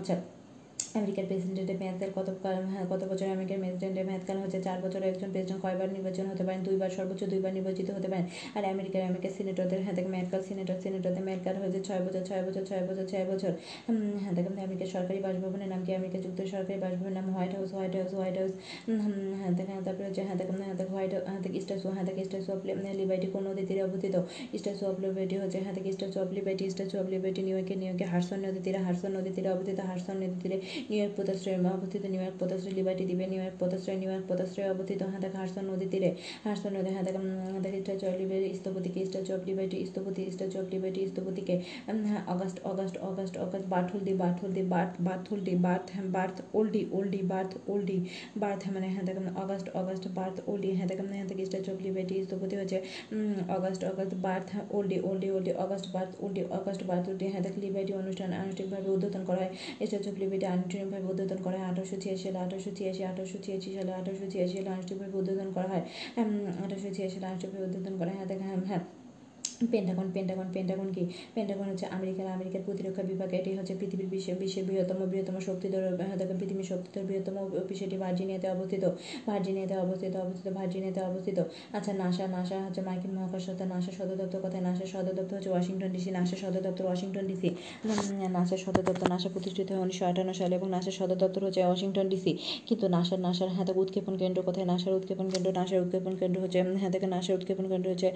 আচ্ছা আমেরিকার প্রেসিডেন্টের মেয়াদকাল কত হ্যাঁ কত বছর আমেরিকার প্রেসিডেন্টের মেয়াদকাল হচ্ছে চার বছর একজন প্রেসিডেন্ট কয়বার নির্বাচন হতে পারেন দুইবার সর্বোচ্চ দুইবার নির্বাচিত হতে পারেন আর আমেরিকার আমেরিকার সিনেটরদের হ্যাঁ থেকে মেয়াদকাল সিনেটর সিনেটরদের মেয়াদকাল হয়েছে ছয় বছর ছয় বছর ছয় বছর ছয় বছর হ্যাঁ দেখেন আমেরিকার সরকারি বাসভবনের নাম কি আমেরিকা যুক্তরাষ্ট্রের সরকারি বাসভবনের নাম White House White House White House হ্যাঁ দেখেন তারপরে হচ্ছে হ্যাঁ দেখেন হ্যাঁ দেখে হোয়াইট হ্যাঁ থেকে স্ট্যাচু হ্যাঁ থেকে স্ট্যাচু অফ লিবার্টি কোন নদীর তীরে অবস্থিত স্ট্যাচু অফ লিবার্টি হচ্ছে হ্যাঁ থেকে statue of liberty statue of liberty New ইয়র্কে নিউ ইয়র্কে হার্সন নদীর তীরে হার্সন নদীর তীরে অবস্থিত হার্সন নদীর তীরে নিউ ইয়র্ক পোতাশ্রয় অবস্থিত নিউ ইয়র্ক পোতাশ্রয় লিবার্টি দ্বীপে নিউ ইয়র্ক পোতাশ্রয় নিউ ইয়র্ক পোতাশ্রয় অবস্থিত হ্যাঁ দেখেন হার্সন নদী তীরে হার্সন নদী হ্যাঁ দেখেন হ্যাঁ দেখেন স্ট্যাচু অফ লিবার্টি স্থপতিকে স্ট্যাচু অফ লিবার্টি স্থপতি স্ট্যাচু অফ লিবার্টি স্থপতিকে হ্যাঁ August August August August Bartholdi Bartholdi Barth Bartholdi Barth Bartholdi oldie Bartholdi Barth মানে হ্যাঁ দেখেন অগাস্ট অগাস্ট বার্থ ওল্ডি হ্যাঁ দেখেন হ্যাঁ থেকে স্ট্যাচু অফ লিবার্টি স্থপতি হচ্ছে August August Bartholdi oldie oldie August Bartholdi August Bartholdi হ্যাঁ দেখেন লিবার্টি অনুষ্ঠান আনুষ্ঠানিকভাবে উদ্বোধন করা হয় স্ট্যাচু অফ লিবার্টি আনুষ্ঠানিকভাবে উদ্বোধন করা হয় আঠারোশো ছিয়াশি সালে আঠারোশো ছিয়াশি আঠারোশো ছিয়াশি সালে আঠারোশো ছিয়াশি সালে আনুষ্ঠানিকভাবে উদ্বোধন করা হয় আঠারোশো ছিয়াশি সালে আনুষ্ঠানিকভাবে উদ্বোধন করা হয় হ্যাঁ দেখেন হ্যাঁ পেন্টাগন পেন্টাগন পেন্টাগন কি পেন্টাগন হচ্ছে আমেরিকার আমেরিকার প্রতিরক্ষা বিভাগ। এটি হচ্ছে পৃথিবীর বিশ্বের বিশ্বের বৃহত্তম বৃহত্তম শক্তিধর পৃথিবীর শক্তিধর বৃহত্তম অফিস। এটি ভার্জিনিয়াতে অবস্থিত ভার্জিনিয়াতে অবস্থিত অবস্থিত ভার্জিনিয়াতে অবস্থিত। আচ্ছা, নাসা নাসা হচ্ছে মার্কিন মহাকাশ সংস্থা। নাসা সদর দপ্তর কোথায়? নাসা সদর দপ্তর হচ্ছে ওয়াশিংটন ডিসি। নাসা সদর দপ্তর ওয়াশিংটন ডিসি। নাসার সদর দপ্তর নাসা প্রতিষ্ঠিত হয় উনিশশো আটান্ন সালে এবং নাসার সদর দপ্তর হচ্ছে ওয়াশিংটন ডিসি। কিন্তু নাসার নাসার হ্যাঁ থেকে উৎক্ষেপণ কেন্দ্র কোথায়? নাসার উৎক্ষেপণ কেন্দ্র নাসার উৎক্ষেপণ কেন্দ্র হচ্ছে হ্যাঁ থেকে নাসার উৎক্ষেপণ কেন্দ্র হচ্ছে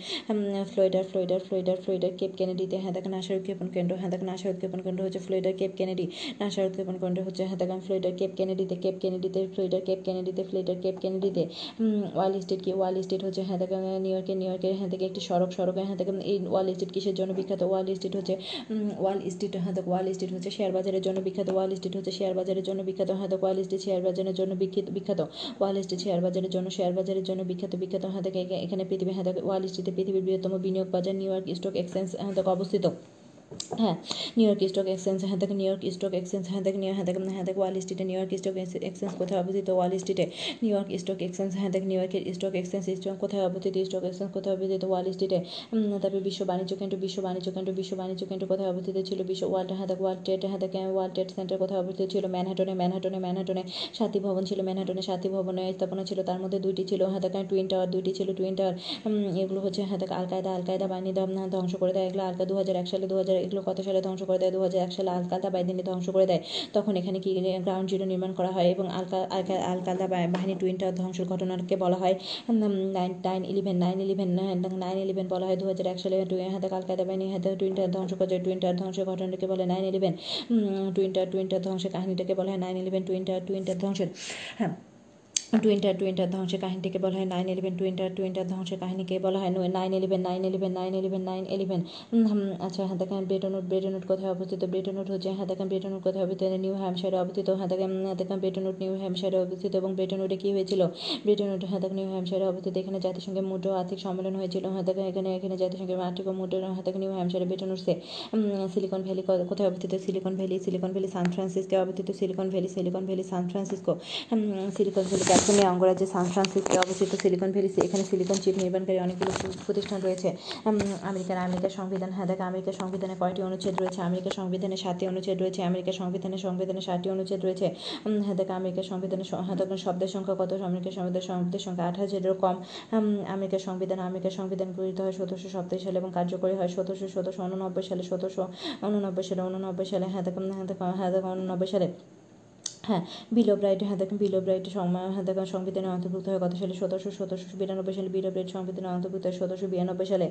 ফ্লোরিডার ফ্লোরিডার ফ্লোরিডার ফ্লোরিডার কেপ কেনেডিতে। হ্যাঁ থেকে নাসার উৎক্ষেপণ কেন্দ্র হ্যাঁ থেকে নাসার উৎক্ষেপণ কেন্দ্র হচ্ছে ফ্লোরিডার কেপ কেনেডি। নাসার উৎক্ষেপণ কেন্দ্র হচ্ছে হ্যাঁ থেকে ফ্লোরিডার কেপ কেনেডিতে কেপ কেনেডিতে ফ্লোরিডার কেপ কেনেডিতে ফ্লোরিডার কেপ কেনেডিতে। ওয়াল স্ট্রিট কি? ওয়াল স্ট্রিট হচ্ছে হ্যাঁ থেকে নিউ ইয়র্কে নিউ ইয়র্কের হ্যাঁ থেকে একটি সড়ক সড়কে হ্যাঁ থেকে। এই ওয়াল স্ট্রিট কিসের জন্য বিখ্যাত? ওয়াল স্ট্রিট হচ্ছে ওয়াল স্ট্রিট হ্যাঁ থেকে ওয়াল স্ট্রিট হচ্ছে শেয়ার বাজারের জন্য বিখ্যাত। ওয়াল স্ট্রিট হচ্ছে শেয়ার বাজারের জন্য বিখ্যাত। হ্যাঁ থেকে ওয়াল স্ট্রিট শেয়ার বাজারের জন্য বিখ্যাত বিখ্যাত। ওয়াল স্ট্রিট শেয়ার বাজারের জন্য শেয়ার বাজারের জন্য বিখ্যাত বিখ্যাত। হ্যাঁ থেকে এখানে পৃথিবী হ্যাঁ থেকে ওয়াল স্ট্রিটে পৃথিবীর বৃহত্তম বিনিয়োগ বাজার নিউ ইয়র্ক স্টক এক্সচেঞ্জ হ্যাঁ থেকে অবস্থিত। হ্যাঁ, নিউ ইয়র্ক স্টক এক্সচেঞ্জ হ্যাঁ থেকে নিউ ইয়র্ক স্টক এক্সচেঞ্জ হ্যাঁ থেকে নিউ হ্যাঁ থেকে হ্যাঁ থেকে ওয়াল স্ট্রিটে নিউ ইয়র্ক স্টক এক্সচেঞ্জ কোথায় অবস্থিত? ওয়াল স্ট্রিটে নিউ ইয়র্ক স্টক এক্সচেঞ্জ হ্যাঁ থেকে নিউ ইয়র্কের স্টক এক্সচেঞ্জ স্টক কোথায় অবস্থিত? স্টক এক্সচেঞ্জ কোথায় অবস্থিত? ওয়াল স্ট্রিটে। তারপরে বিশ্ব বাণিজ্য কেন্দ্র বিশ্ব বাণিজ্য কেন্দ্র বিশ্ব বাণিজ্য কেন্দ্র কোথায় অবস্থিত ছিল? বিশ্ব ওয়ার্ল্ড হ্যাঁ থেকে ওয়ার্ল্ড ট্রেড হ্যাঁ থেকে ওয়ার্ল্ড ট্রেড সেন্টার কোথায় অবস্থিত ছিল? ম্যানহাটনে ম্যানহাটনে ম্যানহাটনে সাতটি ভবন ছিল। ম্যানহাটনে সাতটি ভবনে স্থাপনা ছিল, তার মধ্যে দুইটি ছিল হ্যাঁ থেকে টুইন টাওয়ার দুইটি ছিল টুইন টাওয়ার। এগুলো হচ্ছে হ্যাঁ থেকে আল কায়দা আল কায়দা বাহিনী ধ্বংস করে দেয়। এগুলো আল কায়দা দু হাজার এক সালে দু হাজার এগুলো কত সালে ধ্বংস করে দেয়? দু হাজার এক সালে আল কায়দা বাহিনী ধ্বংস করে দেয়। তখন এখানে কি গ্রাউন্ড জিরো নির্মাণ করা হয় এবং আল কায়দা আল কায়দা বাহিনী টুইন টাওয়ার ধ্বংসের ঘটনাকে বলা হয় nine nine eleven nine eleven nine eleven বলা হয়। দু হাজার এক সালে হ্যাঁ থেকে আল কায়দা বাহিনী হ্যাঁ থেকে টুইন টাওয়ার ধ্বংস করা যায়। টুইন টাওয়ার ধ্বংসের ঘটনাকে বলে nine eleven. Twin tower twin tower ধ্বংসের কাহিনীটাকে বলা হয় nine eleven twin tower twin tower ধ্বংসের হ্যাঁ টুইন টাওয়ার টুইন টাওয়ার ধ্বংসের কাহিনীকে বলা হয় nine eleven twin tower twin tower ধ্বংসের কাহিনীকে বলা হয় nine eleven nine eleven nine eleven nine eleven. আচ্ছা, হ্যাঁ দেখেন ব্রেটন উড ব্রেটন উড কোথায় অবস্থিত? ব্রেটন উড হচ্ছে হ্যাঁ দেখেন ব্রেটন উড কোথায় অবস্থিত? নিউ হ্যাম্পশায়ারে অবস্থিত। হ্যাঁ দেখেন হ্যাঁ দেখেন ব্রেটন উড নিউ হ্যাম্পশায়ারে অবস্থিত। এবং ব্রেটন উডে কী হয়েছিল? ব্রেটন উড হ্যাঁ দেখেন নিউ হ্যাম্পশায়ারে অবস্থিত। এখানে জাতিসংঘের মুদ্রা আর্থিক সম্মেলন হয়েছিল। হ্যাঁ দেখেন এখানে এখানে জাতিসংঘের আর্থিক মুদ্রা হ্যাঁ দেখেন নিউ হ্যাম্পশায়ারে ব্রেটন উডসে। সিলিকন ভ্যালি কোথায় অবস্থিত? Silicon Valley Silicon Valley San Francisco অবস্থিত। Silicon Valley Silicon Valley San Francisco Silicon Valley California অঙ্গরাজ্যে সান ফ্রান্সিসকো অবস্থিত সিলিকন ভ্যালি। এখানে সিলিকন চিপ নির্মাণকারী অনেকগুলো প্রতিষ্ঠান রয়েছে। আমেরিকার আমেরিকার সংবিধান হ্যাঁ দেখে আমেরিকার সংবিধানে কয়টি অনুচ্ছেদ রয়েছে? আমেরিকার সংবিধানে সাতটি অনুচ্ছেদ রয়েছে। আমেরিকার সংবিধানে সংবিধানে সাতটি অনুচ্ছেদ রয়েছে। হ্যাঁ দেখে আমেরিকার সংবিধানে হ্যাঁ দেখেন শব্দের সংখ্যা কত? আমেরিকার সংবিধান শব্দের সংখ্যা আট হাজারেরও কম। আমেরিকার সংবিধান আমেরিকার সংবিধান গৃহীত হয় সতেরোশো সপ্তাশ সালে এবং কার্যকরী হয় সতেরোশো সতেরোশো উননব্বই সালে সতেরোশো উননব্বই সালে উননব্বই সালে হ্যাঁ দেখেন হ্যাঁ দেখেন হ্যাঁ দেখেন উননব্বই সালে। হ্যাঁ, বিল অফ রাইট হ্যাঁ দেখেন বিল অফ রাইট হ্যাঁ দেখেন সংবিধানে অন্তর্ভুক্ত হয় কত সালে? সতেরোশো সতেরোশো বিরানব্বই সালে বিল অফ রাইট সংবিধানে অন্তর্ভুক্ত হয় সতেরোশো বিরানব্বই সালে।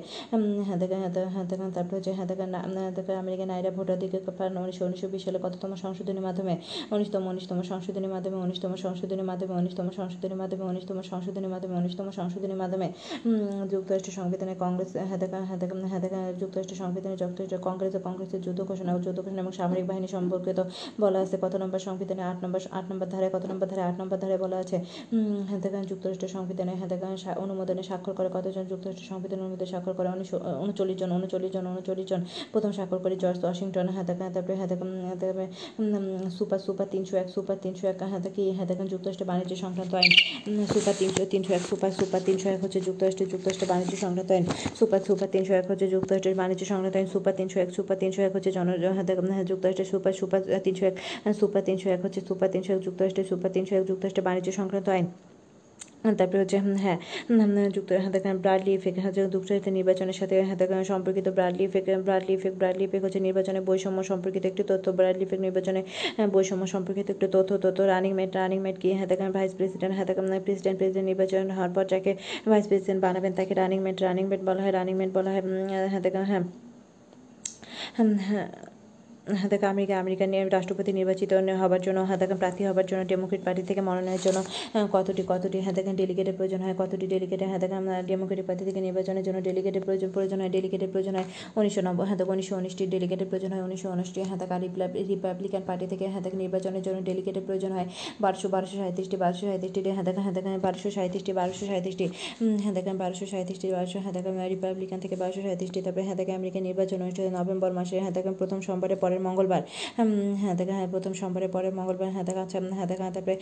হ্যাঁ দেখেন হ্যাঁ দেখেন তারপর হচ্ছে হ্যাঁ দেখেন দেখেন আমেরিকান নারীরা ভোটাধিকার পান উনিশশো উনিশশো বিশ সালে কততম সংশোধনীর মাধ্যমে? উনিশতম উনিশতম সংশোধনীর মাধ্যমে উনিশতম সংশোধনীর মাধ্যমে উনিশতম সংশোধনীর মাধ্যমে উনিশতম সংশোধনীর মাধ্যমে উনিশতম সংশোধনীর মাধ্যমে। যুক্তরাষ্ট্র সংবিধানে কংগ্রেস হ্যাঁ দেখেন হ্যাঁ দেখেন হ্যাঁ দেখেন যুক্তরাষ্ট্র সংবিধানে যুক্তরাষ্ট্র কংগ্রেস ও কংগ্রেসের যুদ্ধ ঘোষণা যুদ্ধ ঘোষণা এবং সামরিক বাহিনী সম্পর্কিত বলা আছে কত নম্বর সংবিধানে? আট নম্বর আট নম্বর ধারে কত নম্বর ধারে আট নম্বর ধারে বলা আছে হ্যাঁ দেখেন যুক্তরাষ্ট্রের সংবিধানে হ্যাঁ দেখেন অনুমোদনে স্বাক্ষর করে কতজন? যুক্তরাষ্ট্রের সংবিধান অনুমোদনে স্বাক্ষর করে উনিশশো উনচল্লিশ জন উনচল্লিশ জন উনচল্লিশ জন। প্রথম স্বাক্ষর করে জর্জ ওয়াশিংটন হ্যাঁ দেখেন। তারপরে হ্যাঁ দেখেন সুপার সুপার তিনশো এক সুপার তিনশো এক হ্যাঁ দেখি হ্যাঁ দেখেন যুক্তরাষ্ট্রের বাণিজ্য সংক্রান্ত আইন সুপার তিনশো তিনশো এক সুপার সুপার তিনশো এক হচ্ছে যুক্তরাষ্ট্রের যুক্তরাষ্ট্রের বাণিজ্য সংক্রান্ত আইন সুপার সুপার তিনশো এক হচ্ছে যুক্তরাষ্ট্রের বাণিজ্য সংক্রান্ত আইন সুপার তিনশো এক সুপার তিনশো এক হচ্ছে জন হ্যাঁ দেখেন যুক্তরাষ্ট্রের সুপার সুপার তিনশো এক সুপার তিনশো এক হচ্ছে সুপার তিনশো এক যুক্তরাষ্ট্রের সুপার তিনশো এক যুক্তরাষ্ট্রের বাণিজ্য সংক্রান্ত আইন। তারপরে হচ্ছে হ্যাঁ যুক্ত হ্যাঁ দেখেন ব্রাডলি ইফেক্ট হ্যাঁ যুক্তরাষ্ট্রের নির্বাচনের সাথে হ্যাঁ দেখেন সম্পর্কিত ব্রাডলি ইফেক্ট ব্রাডলি ইফেক্ট ব্রাডলি ইফেক্ট হচ্ছে নির্বাচনে বৈষম্য সম্পর্কিত একটি তথ্য ব্রাডলি ইফেক্ট নির্বাচনে বৈষম্য সম্পর্কিত একটি তথ্য তথ্য রানিং মেট রানিং মেট কি? হ্যাঁ দেখেন ভাইস প্রেসিডেন্ট হ্যাঁ দেখেন প্রেসিডেন্ট প্রেসিডেন্ট নির্বাচন হওয়ার পর যাকে ভাইস প্রেসিডেন্ট বানাবেন তাকে রানিং মেট রানিং মেট বলা হয় রানিং মেট বলা হয় হ্যাঁ দেখেন হ্যাঁ হ্যাঁ হ্যাঁ দেখেন আমেরিকা আমেরিকার রাষ্ট্রপতি নির্বাচিত হওয়ার জন্য হ্যাঁ দেখেন প্রার্থী হওয়ার জন্য ডেমোক্রেট পার্টি থেকে মনোনয়নের জন্য কতটি কতটি হ্যাঁ দেখেন ডেলিগেটের প্রয়োজন হয় কতটি ডেলিগেটের হ্যাঁ দেখেন ডেমোক্রেটিক পার্টি থেকে নির্বাচনের জন্য ডেলিগেটের প্রয়োজন প্রয়োজন হয় ডেলিগেটের প্রয়োজন হয় উনিশশো নব্বই হ্যাঁ দেখেন উনিশশো উনিশটি ডেলিগেটের প্রয়োজন হয় উনিশশো উনিশটি হ্যাঁ দেখেন রিপাবলিকান পার্টি থেকে হ্যাঁ দেখেন নির্বাচনের জন্য ডেলিগেটের প্রয়োজন হয় বারোশো বারোশো সাঁত্রিশটি বারোশো সাঁত্রিশটি হ্যাঁ দেখেন হ্যাঁ দেখেন বারোশো সাঁত্রিশটি বারোশো সাঁত্রিশটি হ্যাঁ দেখেন বারোশো সাঁত্রিশটি বারোশো হ্যাঁ দেখেন রিপাবলিকান থেকে বারোশো সাঁত্রিশটি। তারপরে হ্যাঁ দেখেন আমেরিকার নির্বাচন অনুষ্ঠিত নভেম্বর মাসে হ্যাঁ দেখেন প্রথম সোমবারে পরে পরের মঙ্গলবার, হ্যাঁ দেখা হ্যাঁ প্রথম সোমবারের পরের মঙ্গলবার, হ্যাঁ দেখা হ্যাঁ দেখা তারপরে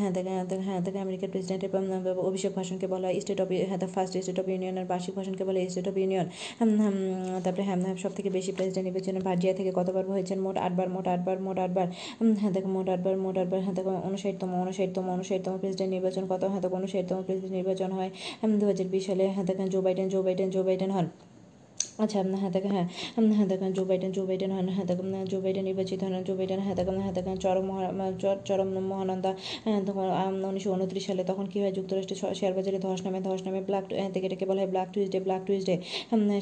হ্যাঁ দেখা হ্যাঁ দেখা আমেরিকার প্রেসিডেন্টের অভিষেক ভাষণকে বলা হয় স্টেট অফ হ্যাঁ ফার্স্ট স্টেট অফ ইউনিয়নের বার্ষিক ভাষণকে বলা হয় স্টেট অফ ইউনিয়ন। তারপরে হ্যাঁ সব থেকে বেশি প্রেসিডেন্ট নির্বাচনে ভার্জিয়া থেকে কতবার হয়েছেন? মোট আটবার, মোট আটবার, মোট আটবার হ্যাঁ দেখো মোট আটবার মোট আটবার হ্যাঁ দেখো উনষাটতম উনষাটতম উনষাটতম প্রেসিডেন্ট নির্বাচন কত হ্যাঁ দেখো উনষাটতম প্রেসিডেন্ট নির্বাচন হয় দু হাজার বিশ সালে, হ্যাঁ দেখেন Joe Biden Joe Biden Joe Biden হন। আচ্ছা হ্যাঁ দেখেন হ্যাঁ হ্যাঁ দেখেন জো বাইডেন জো বাইডেন হন হ্যাঁ দেখুন জো বাইডেন নির্বাচিত হন জো বাইডেন হ্যাঁ দেখেন হ্যাঁ দেখেন চরম চরম মহানন্দা তখন উনিশশো উনত্রিশ সালে তখন কী হয় যুক্তরাষ্ট্রের শেয়ার বাজারে ধস নামে, ধস নামে ব্ল্যাক থেকে এটাকে বলা হয় Black Tuesday, Black Tuesday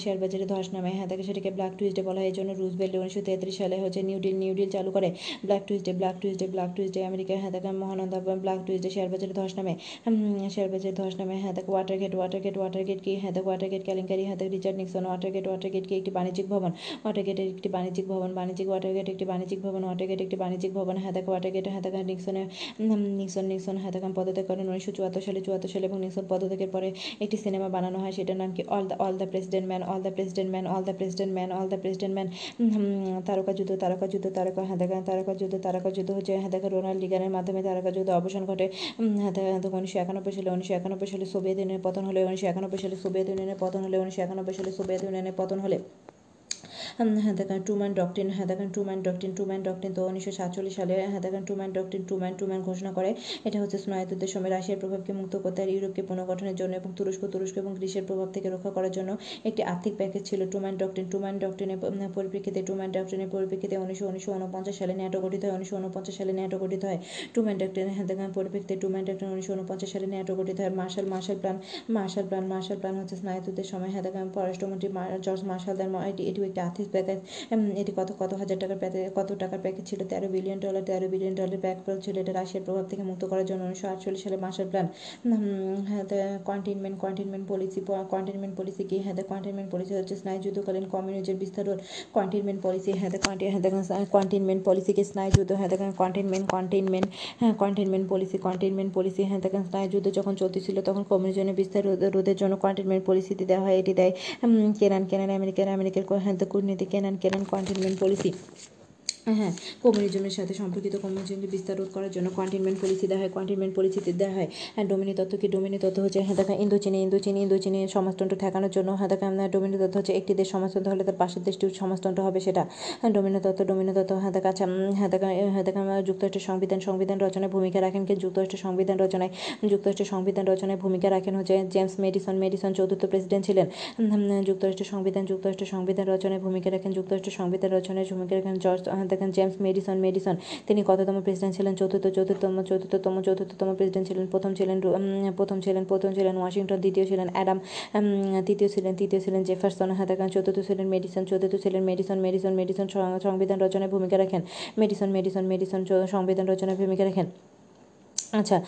share বাজারে ধস নামে হ্যাঁ তাকে সেটাকে ব্ল্যাক টিউজডে বলা হয়। এই জন্য রুজভেল্ট উনিশশো তেত্রিশ সালে হচ্ছে নিউ ডিল নিউ ডিল চালু করে। Black Tuesday Black Tuesday Black Tuesday আমেরিকা হ্যাঁ দেখেন মহানন্দা ব্ল্যাক টিউজডে শেয়ার বাজারে ধস নামে শেয়ার বাজারে ধস নামে হ্যাঁ দেখো ওয়াটারগেট ওয়াটারগেট ওয়াটারগেট কি হ্যাঁ দেখো ওয়াটারগেট কেলেঙ্কারি হ্যাঁ দেখো রিচার্ড নিক্সন ওয়াটারগেট ওয়াটারগেটকে একটি বাণিজ্যিক ভবন ওয়াটারগেটের একটি বাণিজ্যিক ভবন বাণিজ্যিক ওয়াটারগেট একটি বাণিজ্যিক ভবন ওয়াটারগেট একটি বাণিজ্যিক ভবন হ্যাঁ দেখা ওয়াটারগেট হ্যাঁ দেখা নিক্সনের নিক্সন নিক্সন হ্যাঁ দেখা পদত্যাগ করেন উনিশশো চুয়াত্তর সালে চুয়াত্তর সালে এবং নিক্সন পদত্যাগের পরে একটি সিনেমা বানানো হয়, সেটার নাম কি all the all the president man all the president man all the president man all the president man. তারকা যুদ্ধ তারকা যুদ্ধ তারকা হ্যাঁ দেখা তারকা যুদ্ধ তারকা যুদ্ধ হচ্ছে হ্যাঁ দেখা রোনাল্ড রিগানের মাধ্যমে তারকা যুদ্ধ অবসান ঘটে হ্যাঁ দেখা উনিশশো একানব্বই সালে উনিশশো একানব্বই সালে সোভিয়েত ইউনিয়নের পতন হলে উনিশশো একানব্বই সালে সোভিয়েত ইউনিয়নের পতন হলে উনিশশো একানব্বই সালে সোভিয়েত ইউনিয়নের পতন হলে হ্যাঁ দেখেন ট্রুম্যান ডক্ট্রিন হ্যাঁ দেখেন ট্রুম্যান ডক্ট্রিন ট্রুম্যান ডক্ট্রিন তো উনিশশো সাতচল্লিশ সালে হ্যাঁ দেখেন ট্রুম্যান ডক্ট্রিন ট্রুম্যান ট্রুম্যান ঘোষণা করে। এটা হচ্ছে স্নায়ুযুদ্ধের সময় রাশিয়ার প্রভাবকে মুক্ত করতে আর ইউরোপকে পুনর্গঠনের জন্য এবং তুরস্ক তুরস্ক এবং গ্রিসের প্রভাব থেকে রক্ষা করার জন্য একটি আর্থিক প্যাকেজ ছিল। ট্রুম্যান ডক্ট্রিন ট্রুম্যান ডক্ট্রিনের পরিপ্রেক্ষিতে ট্রুম্যান ডক্ট্রিনের পরিপ্রেক্ষিতে উনিশশো উনিশশো উনপঞ্চাশ সালে ন্যাটো গঠিত হয় উনিশশো উনপঞ্চাশ সালে ন্যাটো গঠিত হয় ট্রুম্যান ডক্ট্রিন হ্যাঁ দেখেন পরিপ্রেক্ষিতে ট্রুম্যান ডক্ট্রিন উনিশশো উনপঞ্চাশ সালে ন্যাটো গঠিত হয়। Marshall Marshall plan Marshall plan Marshall Plan হচ্ছে স্নায়ুযুদ্ধের সময় হ্যাঁ দেখেন পররাষ্ট্রমন্ত্রী জর্জ মার্শাল দেন এটিও একটি আর্থিক প্যাকেজ। এটি কত কত হাজার টাকার প্যাকেজ কত টাকার প্যাকেজ ছিল? তেরো বিলিয়ন ডলার তেরো বিলিয়ন ডলার প্যাকেজ ছিল। এটা রাশিয়ার প্রভাব থেকে মুক্ত করার জন্য উনিশশো আটচল্লিশ সালে মার্শাল প্ল্যান। হ্যাঁ containment containment policy containment policy কি? হ্যাঁ কন্টেইনমেন্ট পলিসি হচ্ছে স্নায়ুযুদ্ধকালীন কমিউনিজমের বিস্তার রোধ। কন্টেইনমেন্ট পলিসি হ্যাঁ হ্যাঁ দেখেন কন্টেইনমেন্ট পলিসিকে স্নায়ুযুদ্ধ হ্যাঁ দেখেন কন্টেইনমেন্ট কন্টেইনমেন্ট হ্যাঁ কন্টেইনমেন্ট পলিসি কন্টেইনমেন্ট পলিসি হ্যাঁ দেখেন স্নায়ুযুদ্ধ যখন চলতেছিল তখন কমিউনিজমের বিস্তার রোধের জন্য কন্টেইনমেন্ট পলিসিটি দেওয়া হয়। এটি দেয় কেনান কেনান আমেরিকান আমেরিকার হ্যাঁ কূটনীতি কেনান কেনান কন্টেইনমেন্ট পলিসি হ্যাঁ কমিউনিজমের সাথে সম্পর্কিত কমিউনিজমকে বিস্তার রোধ করার জন্য কন্টেইনমেন্ট পলিসি দেওয়া হয় কন্টেইনমেন্ট পলিসিতে দেওয়া হয়। হ্যাঁ ডোমিনি তত্ত্ব কি? ডোমিনি তত্ত্ব হচ্ছে হ্যাঁ দেখা ইন্দোচীনে ইন্দোচীনে ইন্দোচীনে সমাজতন্ত্র ঠেকানোর জন্য হ্যাঁ দেখা ডোমিনি তত্ত্ব হচ্ছে একটি দেশ সমাজতন্ত্র হলে তার পাশের দেশটিও সমাজতন্ত্র হবে সেটা ডোমিনি তত্ত্ব ডোমিনি তত্ত্ব হ্যাঁ দেখা হ্যাঁ দেখা হ্যাঁ দেখা যুক্তরাষ্ট্রের সংবিধান সংবিধান রচনায় ভূমিকা রাখেন কে? যুক্তরাষ্ট্রের সংবিধান রচনায় যুক্তরাষ্ট্রের সংবিধান রচনায় ভূমিকা রাখেন হচ্ছে জেমস মেডিসন মেডিসন চতুর্থ প্রেসিডেন্ট ছিলেন। যুক্তরাষ্ট্রের সংবিধান যুক্তরাষ্ট্রের সংবিধান রচনায় ভূমিকা রাখেন যুক্তরাষ্ট্রের সংবিধান রচনায় ভূমিকা রাখেন জর্জ দেখেন জেমস মেডিসন মেডিসন তিনি কততম প্রেসিডেন্ট ছিলেন? চতুর্থ চতুর্থতম চতুর্থতম চতুর্থতম প্রেসিডেন্ট ছিলেন। প্রথম ছিলেন প্রথম ছিলেন প্রথম ছিলেন ওয়াশিংটন, দ্বিতীয় ছিলেন অ্যাডাম, তৃতীয় ছিলেন তৃতীয় ছিলেন জেফারসন হ্যাঁ দেখেন চতুর্থ ছিলেন মেডিসন চতুর্থ ছিলেন মেডিসন মেডিসন মেডিসন সংবিধান রচনায় ভূমিকা রাখেন মেডিসন মেডিসন মেডিসন সংবিধান রচনায় ভূমিকা রাখেন। আচ্ছা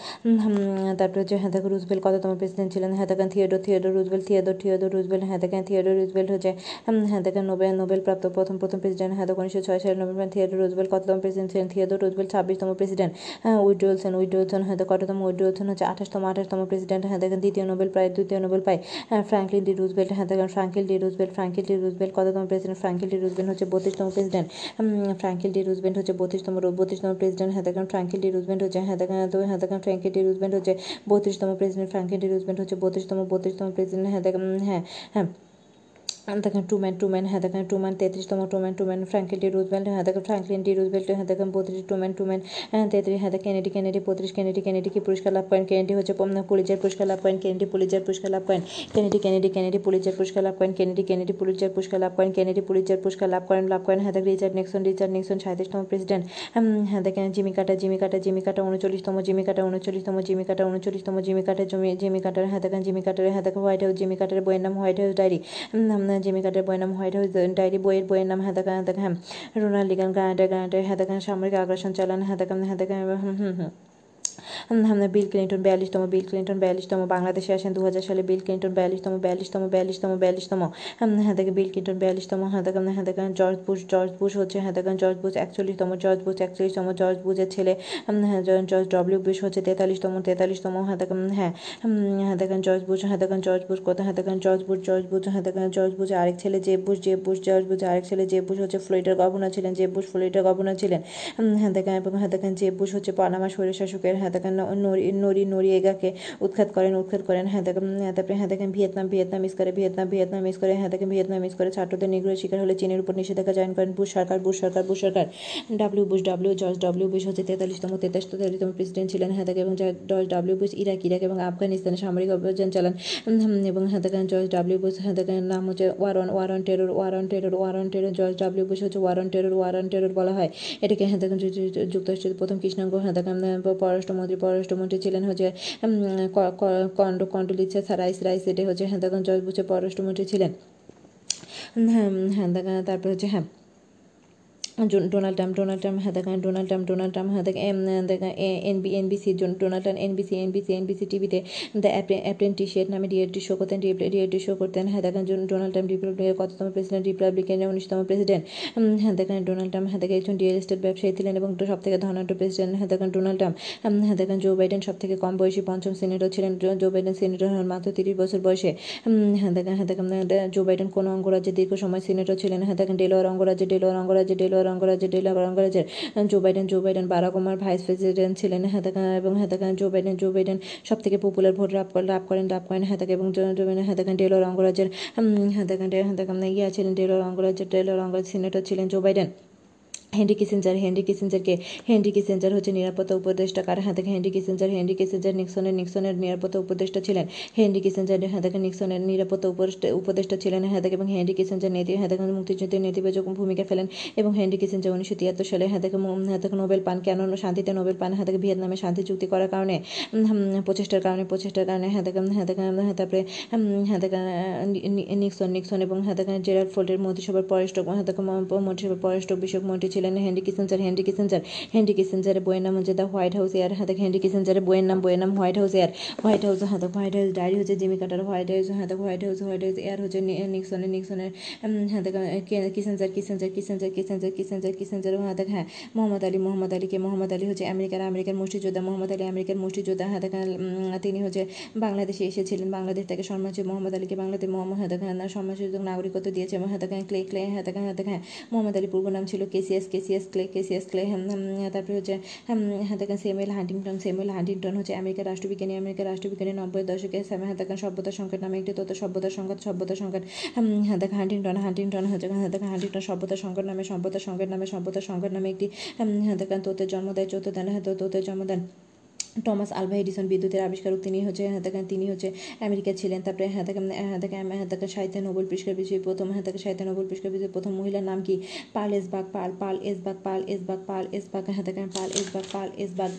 তারপরে হচ্ছে হ্যাঁ দেখেন রুজভেল্ট কততম প্রেসিডেন্ট ছিলেন? হ্যাঁ দেখেন Theodore Theodore Roosevelt Theodore Theodore Roosevelt হ্যাঁ দেখেন থিওডোর রুজভেল্ট হচ্ছে হ্যাঁ দেখেন নোবেল নোবেলপ্রাপ্ত প্রথম প্রথম প্রেসিডেন্ট হ্যাঁ দেখেন উনিশশো ছয় সালে নোবেল। থিওডোর রুজভেল্ট কততম প্রেসিডেন্ট ছিলেন? থিওডোর রুজভেল্ট ছাব্বিশতম প্রেসিডেন্ট। হ্যাঁ উইড্রো উইলসন উইড্রো উইলসন হ্যাঁ কততম? উইড্রো উইলসন হচ্ছে আঠাশতম আঠাশতম প্রেসিডেন্ট হ্যাঁ দেখেন দ্বিতীয় নোবেল প্রায় দ্বিতীয় নোবেল পায়। ফ্র্যাঙ্কলিন ডি রুজভেল্ট হ্যাঁ দেখেন Franklin D Roosevelt Franklin D Roosevelt কততম প্রেসিডেন্ট? ফ্র্যাঙ্কলিন ডি রুজভেল্ট হচ্ছে বত্রিশতম প্রেসিডেন্ট। ফ্র্যাঙ্কলিন ডি রুজভেল্ট হচ্ছে বত্রিশতম বত্রিশতম প্রেসিডেন্ট হ্যাঁ দেখেন ফ্র্যাঙ্কলিন ডি রুজভেল্ট হচ্ছে হ্যাঁ দেখেন হ্যাঁ দেখেন ফ্র্যাঙ্কলিন ডি রুজভেল্ট হচ্ছে বত্রিশতম প্রেসিডেন্ট। ফ্র্যাঙ্কলিন ডি রুজভেল্ট হচ্ছে বত্রিশতম বত্রিশতম প্রেসিডেন্ট হ্যাঁ দেখেন হ্যাঁ হ্যাঁ দেখেন ট্রুম্যান ট্রুম্যান হ্যাঁ দেখেন ট্রুম্যান তেত্রিশতম Truman Truman. Franklin D Roosevelt হ্যাঁ দেখেন ফ্র্যাঙ্কলিন ডি রুজভেল্ট হ্যাঁ দেখেন বত্রিশ ট্রুম্যান ট্রুম্যান তেত্রিশ হ্যাঁ দেখেন কেনেডি কেনেডি পঁয়ত্রিশ কেনেডি কেনেডি কি পুরস্কার লাভ করেন? কেনেডি হচ্ছে পুলিৎজার পুরস্কার লাভ করেন কেনেডি পুলিৎজার পুরস্কার লাভ করেন কেনেডি কেনেডি কেনেডি পুলিৎজার পুরস্কার লাভ করেন কেনেডি কেনেডি পুলিৎজার পুরস্কার লাভ করেন কেনেডি পুলিৎজার পুরস্কার লাভ করেন লাভ করেন হ্যাঁ দেখেন রিচার্ড নিক্সন রিচার্ড নিক্সন সাঁইত্রিশতম প্রেসিডেন্ট। হ্যাঁ দেখেন Jimmy Carter Jimmy Carter Jimmy Carter উনচল্লিশতম জিমি কার্টার উনচল্লিশতম জিমি কার্টার উনচল্লিশতম জিমি কার্টার জমি জিমি কার্টার হ্যাঁ দেখেন জিমি কার্টারের হ্যাঁ দেখেন হোয়াইট হাউস জিমি কার্টারের বইয়ের নাম হোয়াইট হাউস ডায়েরি জিমি কার্টারের বইয়ের নাম হোয়াইট হাউস ডায়েরি বইয়ের বইয়ের নাম হ্যাঁ দেখা হ্যাঁ দেখা হ্যাঁ রোনাল্ড রিগান গ্রানাডা গ্রানাডায় হ্যাঁ দেখা সামরিক আগ্রাসন চালান হ্যাঁ দেখা হ্যাঁ দেখা হুম হুম বিল ক্লিন্টন বিয়াল্লিশতম বিল ক্লিন্টন বিয়াল্লিশতম বাংলাদেশে আসেন দু হাজার সালে বিল ক্লিন্টন বিয়াল্লিশতম বিয়াল্লিশতম বিয়াল্লিশতম বিয়াল্লিশতম হ্যাঁ দেখে বিল ক্লিন্টন বিয়াল্লিশতম হ্যাঁ দেখেন হ্যাঁ দেখেন জর্জ বুশ জর্জ বুশ হচ্ছে হ্যাঁ দেখেন জর্জ বুশ একচল্লিশতম জর্জ বুশ একচল্লিশতম জর্জ বুশের ছেলে হ্যাঁ জর্জ ডব্লিউ বুশ হচ্ছে তেতাল্লিশতম তেতাল্লিশতম হ্যাঁ দেখেন হ্যাঁ হ্যাঁ দেখেন জর্জ বুশ হ্যাঁ দেখেন জর্জ বুশ কথা হ্যাঁ দেখেন জর্জ বুশ জর্জ বুশ হ্যাঁ দেখেন জর্জ বুশ আরেক ছেলে Jeb Bush Jeb Bush George Bush আরেক ছেলে জেব বুশ হচ্ছে ফ্লোরিডার গভর্নর ছিলেন জেব বুশ ফ্লোরিডার গভর্নর ছিলেন হ্যাঁ দেখেন এবং হ্যাঁ দেখেন জেব বুশ হচ্ছে পানামা স্বৈরশাসকের হ্যাঁ দেখেন নরি নরি নরিয়েগাকে উৎখাত করেন উৎখাত করেন হ্যাঁ দেখেন তারপরে হ্যাঁ দেখেন ভিয়েতনাম ভিয়েতনাম মিস করে ভিয়েতনাম ভিয়েতনাম মিস করে হ্যাঁ দেখেন ভিয়েতনাম মিস করে ছাত্রদের নিগ্রহের শিকার হলে চীনের উপর নিষেধাজ্ঞা জারি করেন বুশ সরকার বুশ সরকার বুশ সরকার W Bush W George W Bush হচ্ছে তেতাল্লিশতম তেতাল্লিশতম প্রেসিডেন্ট ছিলেন হ্যাঁ দেখেন এবং George W Bush Iraq Iraq এবং আফগানিস্তানে সামরিক অভিযান চালান এবং হ্যাঁ দেখেন জর্জ ডব্লিউ বুশ হ্যাঁ দেখেন নাম হচ্ছে war on war on terror war on terror war on terror George W Bush হচ্ছে war on terror war on terror বলা হয় এটাকে হ্যাঁ দেখেন যুক্তরাষ্ট্রের প্রথম কৃষ্ণাঙ্গ হ্যাঁ দেখেন পররাষ্ট্রমন্ত্রী পররাষ্ট্রমন্ত্রী ছিলেন হচ্ছে কন্ড কন্ডোলিসা রাইস রাইস এটা হচ্ছে হ্যাঁ দেখেন জর্জ বুশের পররাষ্ট্রমন্ত্রী ছিলেন হ্যাঁ হ্যাঁ দেখেন তারপরে হচ্ছে হ্যাঁ ডোনাল্ড ট্রাম্প ডোনাল্ড ট্রাম্প হ্যাঁ দেখেন ডোনাল্ড ট্রাম্প ডোনাল্ড ট্রাম্প হ্যাঁ দেখেন দেখেন NB NBC Donald Trump NBC NBC NBC টিভিতে দ্য অ্যাপ্রেন্টিসশিপ নামে রিয়েলিটি শো করতেন রিয়েলিটি শো করতেন হ্যাঁ দেখেন ডোনাল্ড ট্রাম্প রিপাবলিকের কততম প্রেসিডেন্ট রিপাবলিকের উনিশতম প্রেসিডেন্ট হ্যাঁ দেখেন ডোনাল্ড ট্রাম্প হ্যাঁ দেখেন একজন রিয়েল এস্টেট ব্যবসায়ী ছিলেন এবং সব থেকে ধনাঢ্য প্রেসিডেন্ট হ্যাঁ দেখেন ডোনাল্ড ট্রাম্প হ্যাঁ দেখেন জো বাইডেন সব থেকে কম বয়সী পঞ্চম সিনেটর ছিলেন জো বাইডেন সিনেটর হন মাত্র তিরিশ বছর বয়সে হ্যাঁ দেখেন হ্যাঁ দেখেন জো বাইডেন কোন অঙ্গরাজ্যে দীর্ঘ সময় সিনেটর ছিলেন হ্যাঁ দেখেন ডেলোয়ার অঙ্গরাজ্যে ডেলোয়ার অঙ্গরাজ্যে ডেলোয়ার অঙ্গরাজ্যের ডেলার অঙ্গরাজ্যের Joe Biden Joe Biden Barack ওবামার ভাইস প্রেসিডেন্ট ছিলেন হ্যাঁ দেখেন এবং হ্যাঁ দেখেন জো বাইডেন জো বাইডেন সব থেকে পপুলার ভোট লাভ লাভ করেন লাভ করেন হ্যাঁ দেখেন এবং হ্যাঁ দেখেন ডেলোয়ার অঙ্গরাজ্যের হ্যাঁ দেখেন হ্যাঁ দেখেন ইয়া ছিলেন ডেলোয়ার অঙ্গরাজ্যের ডেলোয়ার অঙ্গরাজ্যের সিনেটর ছিলেন Joe Biden হেনরি কিসিঞ্জার Henry কিসিঞ্জারকে হেনরি কিসিঞ্জার হচ্ছে নিরাপত্তা উপদেষ্টা কার হ্যাঁ দেখেন হেনরি কিসিঞ্জার হেনরি কিসিঞ্জার নিক্সনের নিক্সনের নিরাপত্তা উপদেষ্টা ছিলেন হেনরি কিসিঞ্জার হ্যাঁ দেখেন নিক্সনের নিরাপত্তা উপদেষ্টা ছিলেন হ্যাঁ দেখেন এবং হেনরি কিসিঞ্জার নেতি হ্যাঁ দেখেন মুক্তিযুদ্ধের নেতিবাচক ভূমিকা ফেলেন এবং হেনরি কিসিঞ্জার উনিশশো তিয়াত্তর সালে হ্যাঁ দেখেন হ্যাঁ দেখেন নোবেল পান কেন শান্তিতে নোবেল পান হ্যাঁ দেখে ভিয়েতনামে শান্তি চুক্তি করার কারণে প্রচেষ্টার কারণে প্রচেষ্টার কারণে হ্যাঁ দেখেন হ্যাঁ দেখেন হ্যাঁ তারপরে হ্যাঁ দেখেন নিক্সন নিক্সন এবং হ্যাঁ দেখেন জেরাল্ড ফোর্ডের মন্ত্রিসভার পররাষ্ট্র হ্যাঁ দেখেন মন্ত্রিসভার পররাষ্ট্র বিষয়ক মন্ত্রী ছিলেন হেনরি কিসিঞ্জার হেনরি কিসিঞ্জার Henry কিসিঞ্জারের বইয়ের নাম হচ্ছে দ্য হোয়াইট হাউস এয়ার হ্যাঁ হেনরি কিসিঞ্জারের বইয়ের নাম বইয়ের নাম White House air White House হ্যাঁ হোয়াইট হাউস ডায়েরি হচ্ছে জিমি কার্টার হোয়াইট হাউস হ্যাঁ White House White House air হচ্ছে নিক্সনের নিক্সনের হ্যাঁ Kissinger Kissinger Kissinger Kissinger Kissinger Kissinger হ্যাঁ দেখ হ্যাঁ মোহাম্মদ আলী মোহাম্মদ আলীকে মোহাম্মদ আলী হচ্ছে আমেরিকার আমেরিকার মুষ্টিযোদ্ধা মোহাম্মদ আলী আমেরিকার মুষ্টিযোদ্ধা হ্যাঁ দেখ তিনি হচ্ছে বাংলাদেশে এসেছিলেন বাংলাদেশ থেকে সম্মান মোহাম্মদ আলীকে বাংলাদেশ মোহাম্মদ হ্যাঁ দেখ সম্মানসূচক নাগরিকত্ব দিয়েছে হ্যাঁ দেখ ক্লে ক্লে হ্যাঁ দেখ হ্যাঁ দেখ হ্যাঁ মোহাম্মদ আলী পূর্ব নাম ছিল Cassius Cassius Clay Cassius Clay তারপরে হচ্ছে হ্যাঁ দেখেন স্যামুয়েল হান্টিংটন স্যামুয়েল হান্টিংটন হচ্ছে আমেরিকার রাষ্ট্রবিজ্ঞানী আমেরিকার রাষ্ট্রবিজ্ঞানী নব্বই দশকে হ্যাঁ দেখেন সভ্যতা সংকট নামে একটি তথ্য সভ্যতা সংকট সভ্যতা সংকট হ্যাঁ দেখেন হান্টিংটন হান্টিংটন হচ্ছে হ্যাঁ দেখেন হান্টিংটন সভ্যতা সংকট নামে সভ্যতা সংকট নামে সভ্যতা সংকট নামে একটি হ্যাঁ দেখেন তথ্যের জন্ম দেয় চৌদ্দ দেন হ্যাঁ তথ্যের জন্ম দেন টমাস আলভা এডিসন বিদ্যুতের আবিষ্কারক তিনি হচ্ছে হ্যাঁ দেখেন তিনি হচ্ছে আমেরিকা ছিলেন তারপরে হ্যাঁ দেখেন হ্যাঁ দেখেন হ্যাঁ দেখেন সাহিত্যে নোবেল পুরস্কার বিজয়ী প্রথম হ্যাঁ দেখেন সাহিত্যে নোবেল পুরস্কার বিজয়ী প্রথম মহিলার নাম কি পাল এসবাগ পাল পাল এসবাগ পাল এসবাগ পাল এসবাগ হ্যাঁ দেখেন পাল এসবাগ পাল এসবাগ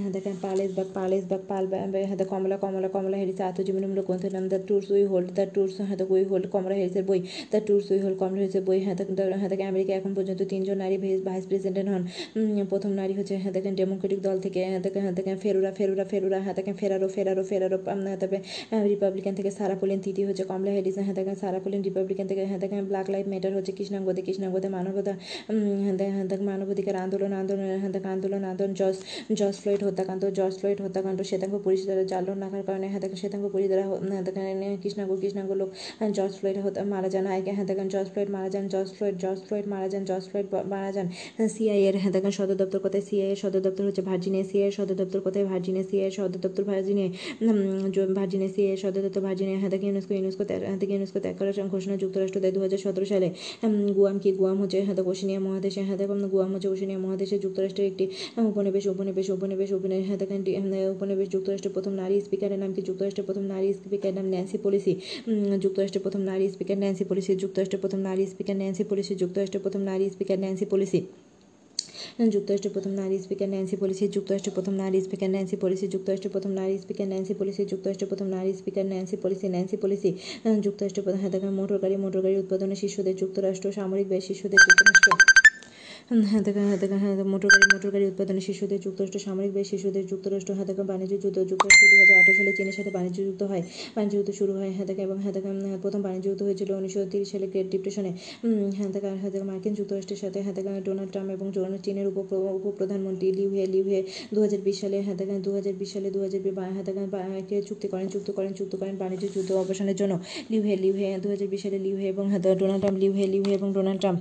হ্যাঁ দেখেন পাল এসবাগ পাল এসবাগ পাল হ্যাঁ কমলা কমলা কমলা হ্যারিস আত্মজীবনীমূলক গ্রন্থের নাম the truth we hold the truth হ্যাঁ দেখেন উই হোল্ড কমলা হ্যারিসের বই দ্য ট্রুথ উই হোল্ড কমলা হ্যারিসের বই হ্যাঁ দেখেন হ্যাঁ দেখেন আমেরিকা এখন পর্যন্ত তিনজন নারী ভাইস প্রেসিডেন্ট হন প্রথম নারী হচ্ছে হ্যাঁ দেখেন ডেমোক্রেটিক দল থেকে হ্যাঁ দেখেন হ্যাঁ দেখেন ফেরুরা ফেরুরা ফেরুরা হ্যাঁ দেখেন ফেরারো ফেরারো ফেরারো তারপরে রিপাবলিকান থেকে সারা পোলেন তৃতীয় হচ্ছে কমলা হ্যারিস হ্যাঁ দেখেন সারা পোলেন রিপাবলিকান থেকে হ্যাঁ দেখেন ব্ল্যাক লাইফ ম্যাটার হচ্ছে কৃষ্ণাঙ্গতে কৃষ্ণাঙ্গতে মানবতা হ্যাঁ দেখেন মানবাধিকার আন্দোলন আন্দোলন হ্যাঁ দেখেন আন্দোলন আন্দোলন জর্জ জর্জ ফ্লয়েড হত্যাকাণ্ড জর্জ ফ্লয়েড হত্যাকাণ্ড শ্বেতাঙ্গ পুলিশ দ্বারা জালন রাখার কারণে হ্যাঁ দেখেন শ্বেতাঙ্গ পুলিশ দ্বারা হ্যাঁ দেখেন কৃষ্ণাঙ্গ কৃষ্ণাঙ্গ লোক জর্জ ফ্লয়েড মারা যান আগে হ্যাঁ দেখেন জর্জ ফ্লয়েড মারা যান জর্জ ফ্লয়েড জর্জ ফ্লয়েড মারা যান জর্জ ফ্লয়েড মারা যান সিআইএর হ্যাঁ দেখেন সদর দপ্তর কোথায় সিআইএর সদর দপ্তর হচ্ছে ভার্জিনিয়া সিআইএর সদর দপ্তর কোথায় ভার্জিনিয়া সিআইএর সদর দপ্তর ভার্জিনিয়া ভার্জিনিয়া সিআইএর সদর দপ্তর ভার্জিনিয়া হ্যাঁ দেখেন ইউনেস্কো ইউনেস্কো হ্যাঁ দেখেন ইউনেস্কো ত্যাগ করার ঘোষণা যুক্তরাষ্ট্র দেয় দু হাজার সতেরো সালে গুয়াম কি গুয়াম হচ্ছে হ্যাঁ ওশেনিয়া মহাদেশে হ্যাঁ দেখেন গুয়াম হচ্ছে ওশেনিয়া মহাদেশে যুক্তরাষ্ট্রের একটি উপনিবেশ উপনিবেশ উপনিবেশ উপনিবেশ হ্যাঁ দেখেন উপনিবেশ যুক্তরাষ্ট্রের প্রথম নারী স্পিকারের নাম কি যুক্তরাষ্ট্রের প্রথম নারী স্পিকারের নাম ন্যান্সি পেলোসি যুক্তরাষ্ট্রের প্রথম নারী স্পিকার ন্যান্সি পেলোসি যুক্তরাষ্ট্রের প্রথম নারী স্পিকার ন্যান্সি পেলোসি যুক্তরাষ্ট্রের প্রথম নারী স্পিকার ন্যান্সি পেলোসি যুক্তরাষ্ট্রের প্রথম নারী স্পিকার ন্যান্সি পেলোসি যুক্তরাষ্ট্রের প্রথম নারী স্পিকার ন্যান্সি পেলোসি যুক্তরাষ্ট্রের প্রথম নারী স্পিকার ন্যান্সি পেলোসি যুক্তরাষ্ট্রের প্রথম নারী speaker ন্যান্সি পেলোসি ন্যান্সি পেলোসি যুক্তরাষ্ট্রের প্রধান হ্যাঁ দেখেন মোটর গাড়ি মোটর গাড়ি উৎপাদনে শীর্ষদের যুক্তরাষ্ট্র সামরিক ব্যয় শীর্ষদের যুক্তরাষ্ট্র মোটর গাড়ি মোটর গাড়ি উৎপাদনে শিশুদের যুক্তরাষ্ট্র, সামরিক ব্যয় শিশুদের যুক্তরাষ্ট্র, হাতাকা বাণিজ্য যুদ্ধ যুক্তরাষ্ট্র দু হাজার আঠারো সালে চীনের সাথে বাণিজ্য যুদ্ধ হয়, বাণিজ্য যুদ্ধ শুরু হয় হাতাকা এবং হাতাকা প্রথম বাণিজ্য যুদ্ধ হয়েছিল উনিশশো তিরিশ সালে গ্রেট ডিপ্রেশনে হাতাকা হাতাকা মার্কিন যুক্তরাষ্ট্রের সাথে হাতাকা ডোনাল্ড ট্রাম্প এবং চীনের উপ উপপ্রধানমন্ত্রী লিউহে লিউহে দু হাজার বিশ সালে হাতাকা দু হাজার বিশ সালে দু হাজার হাতাকাকে চুক্তি করেন চুক্তি করেন চুক্তি করেন বাণিজ্য যুদ্ধ অবসানের জন্য লিউহে লিউহে দু হাজার বিশ সালে লিউহে এবং ডোনাল্ড ট্রাম্প লিউহে লিউহে এবং ডোনাল্ড ট্রাম্প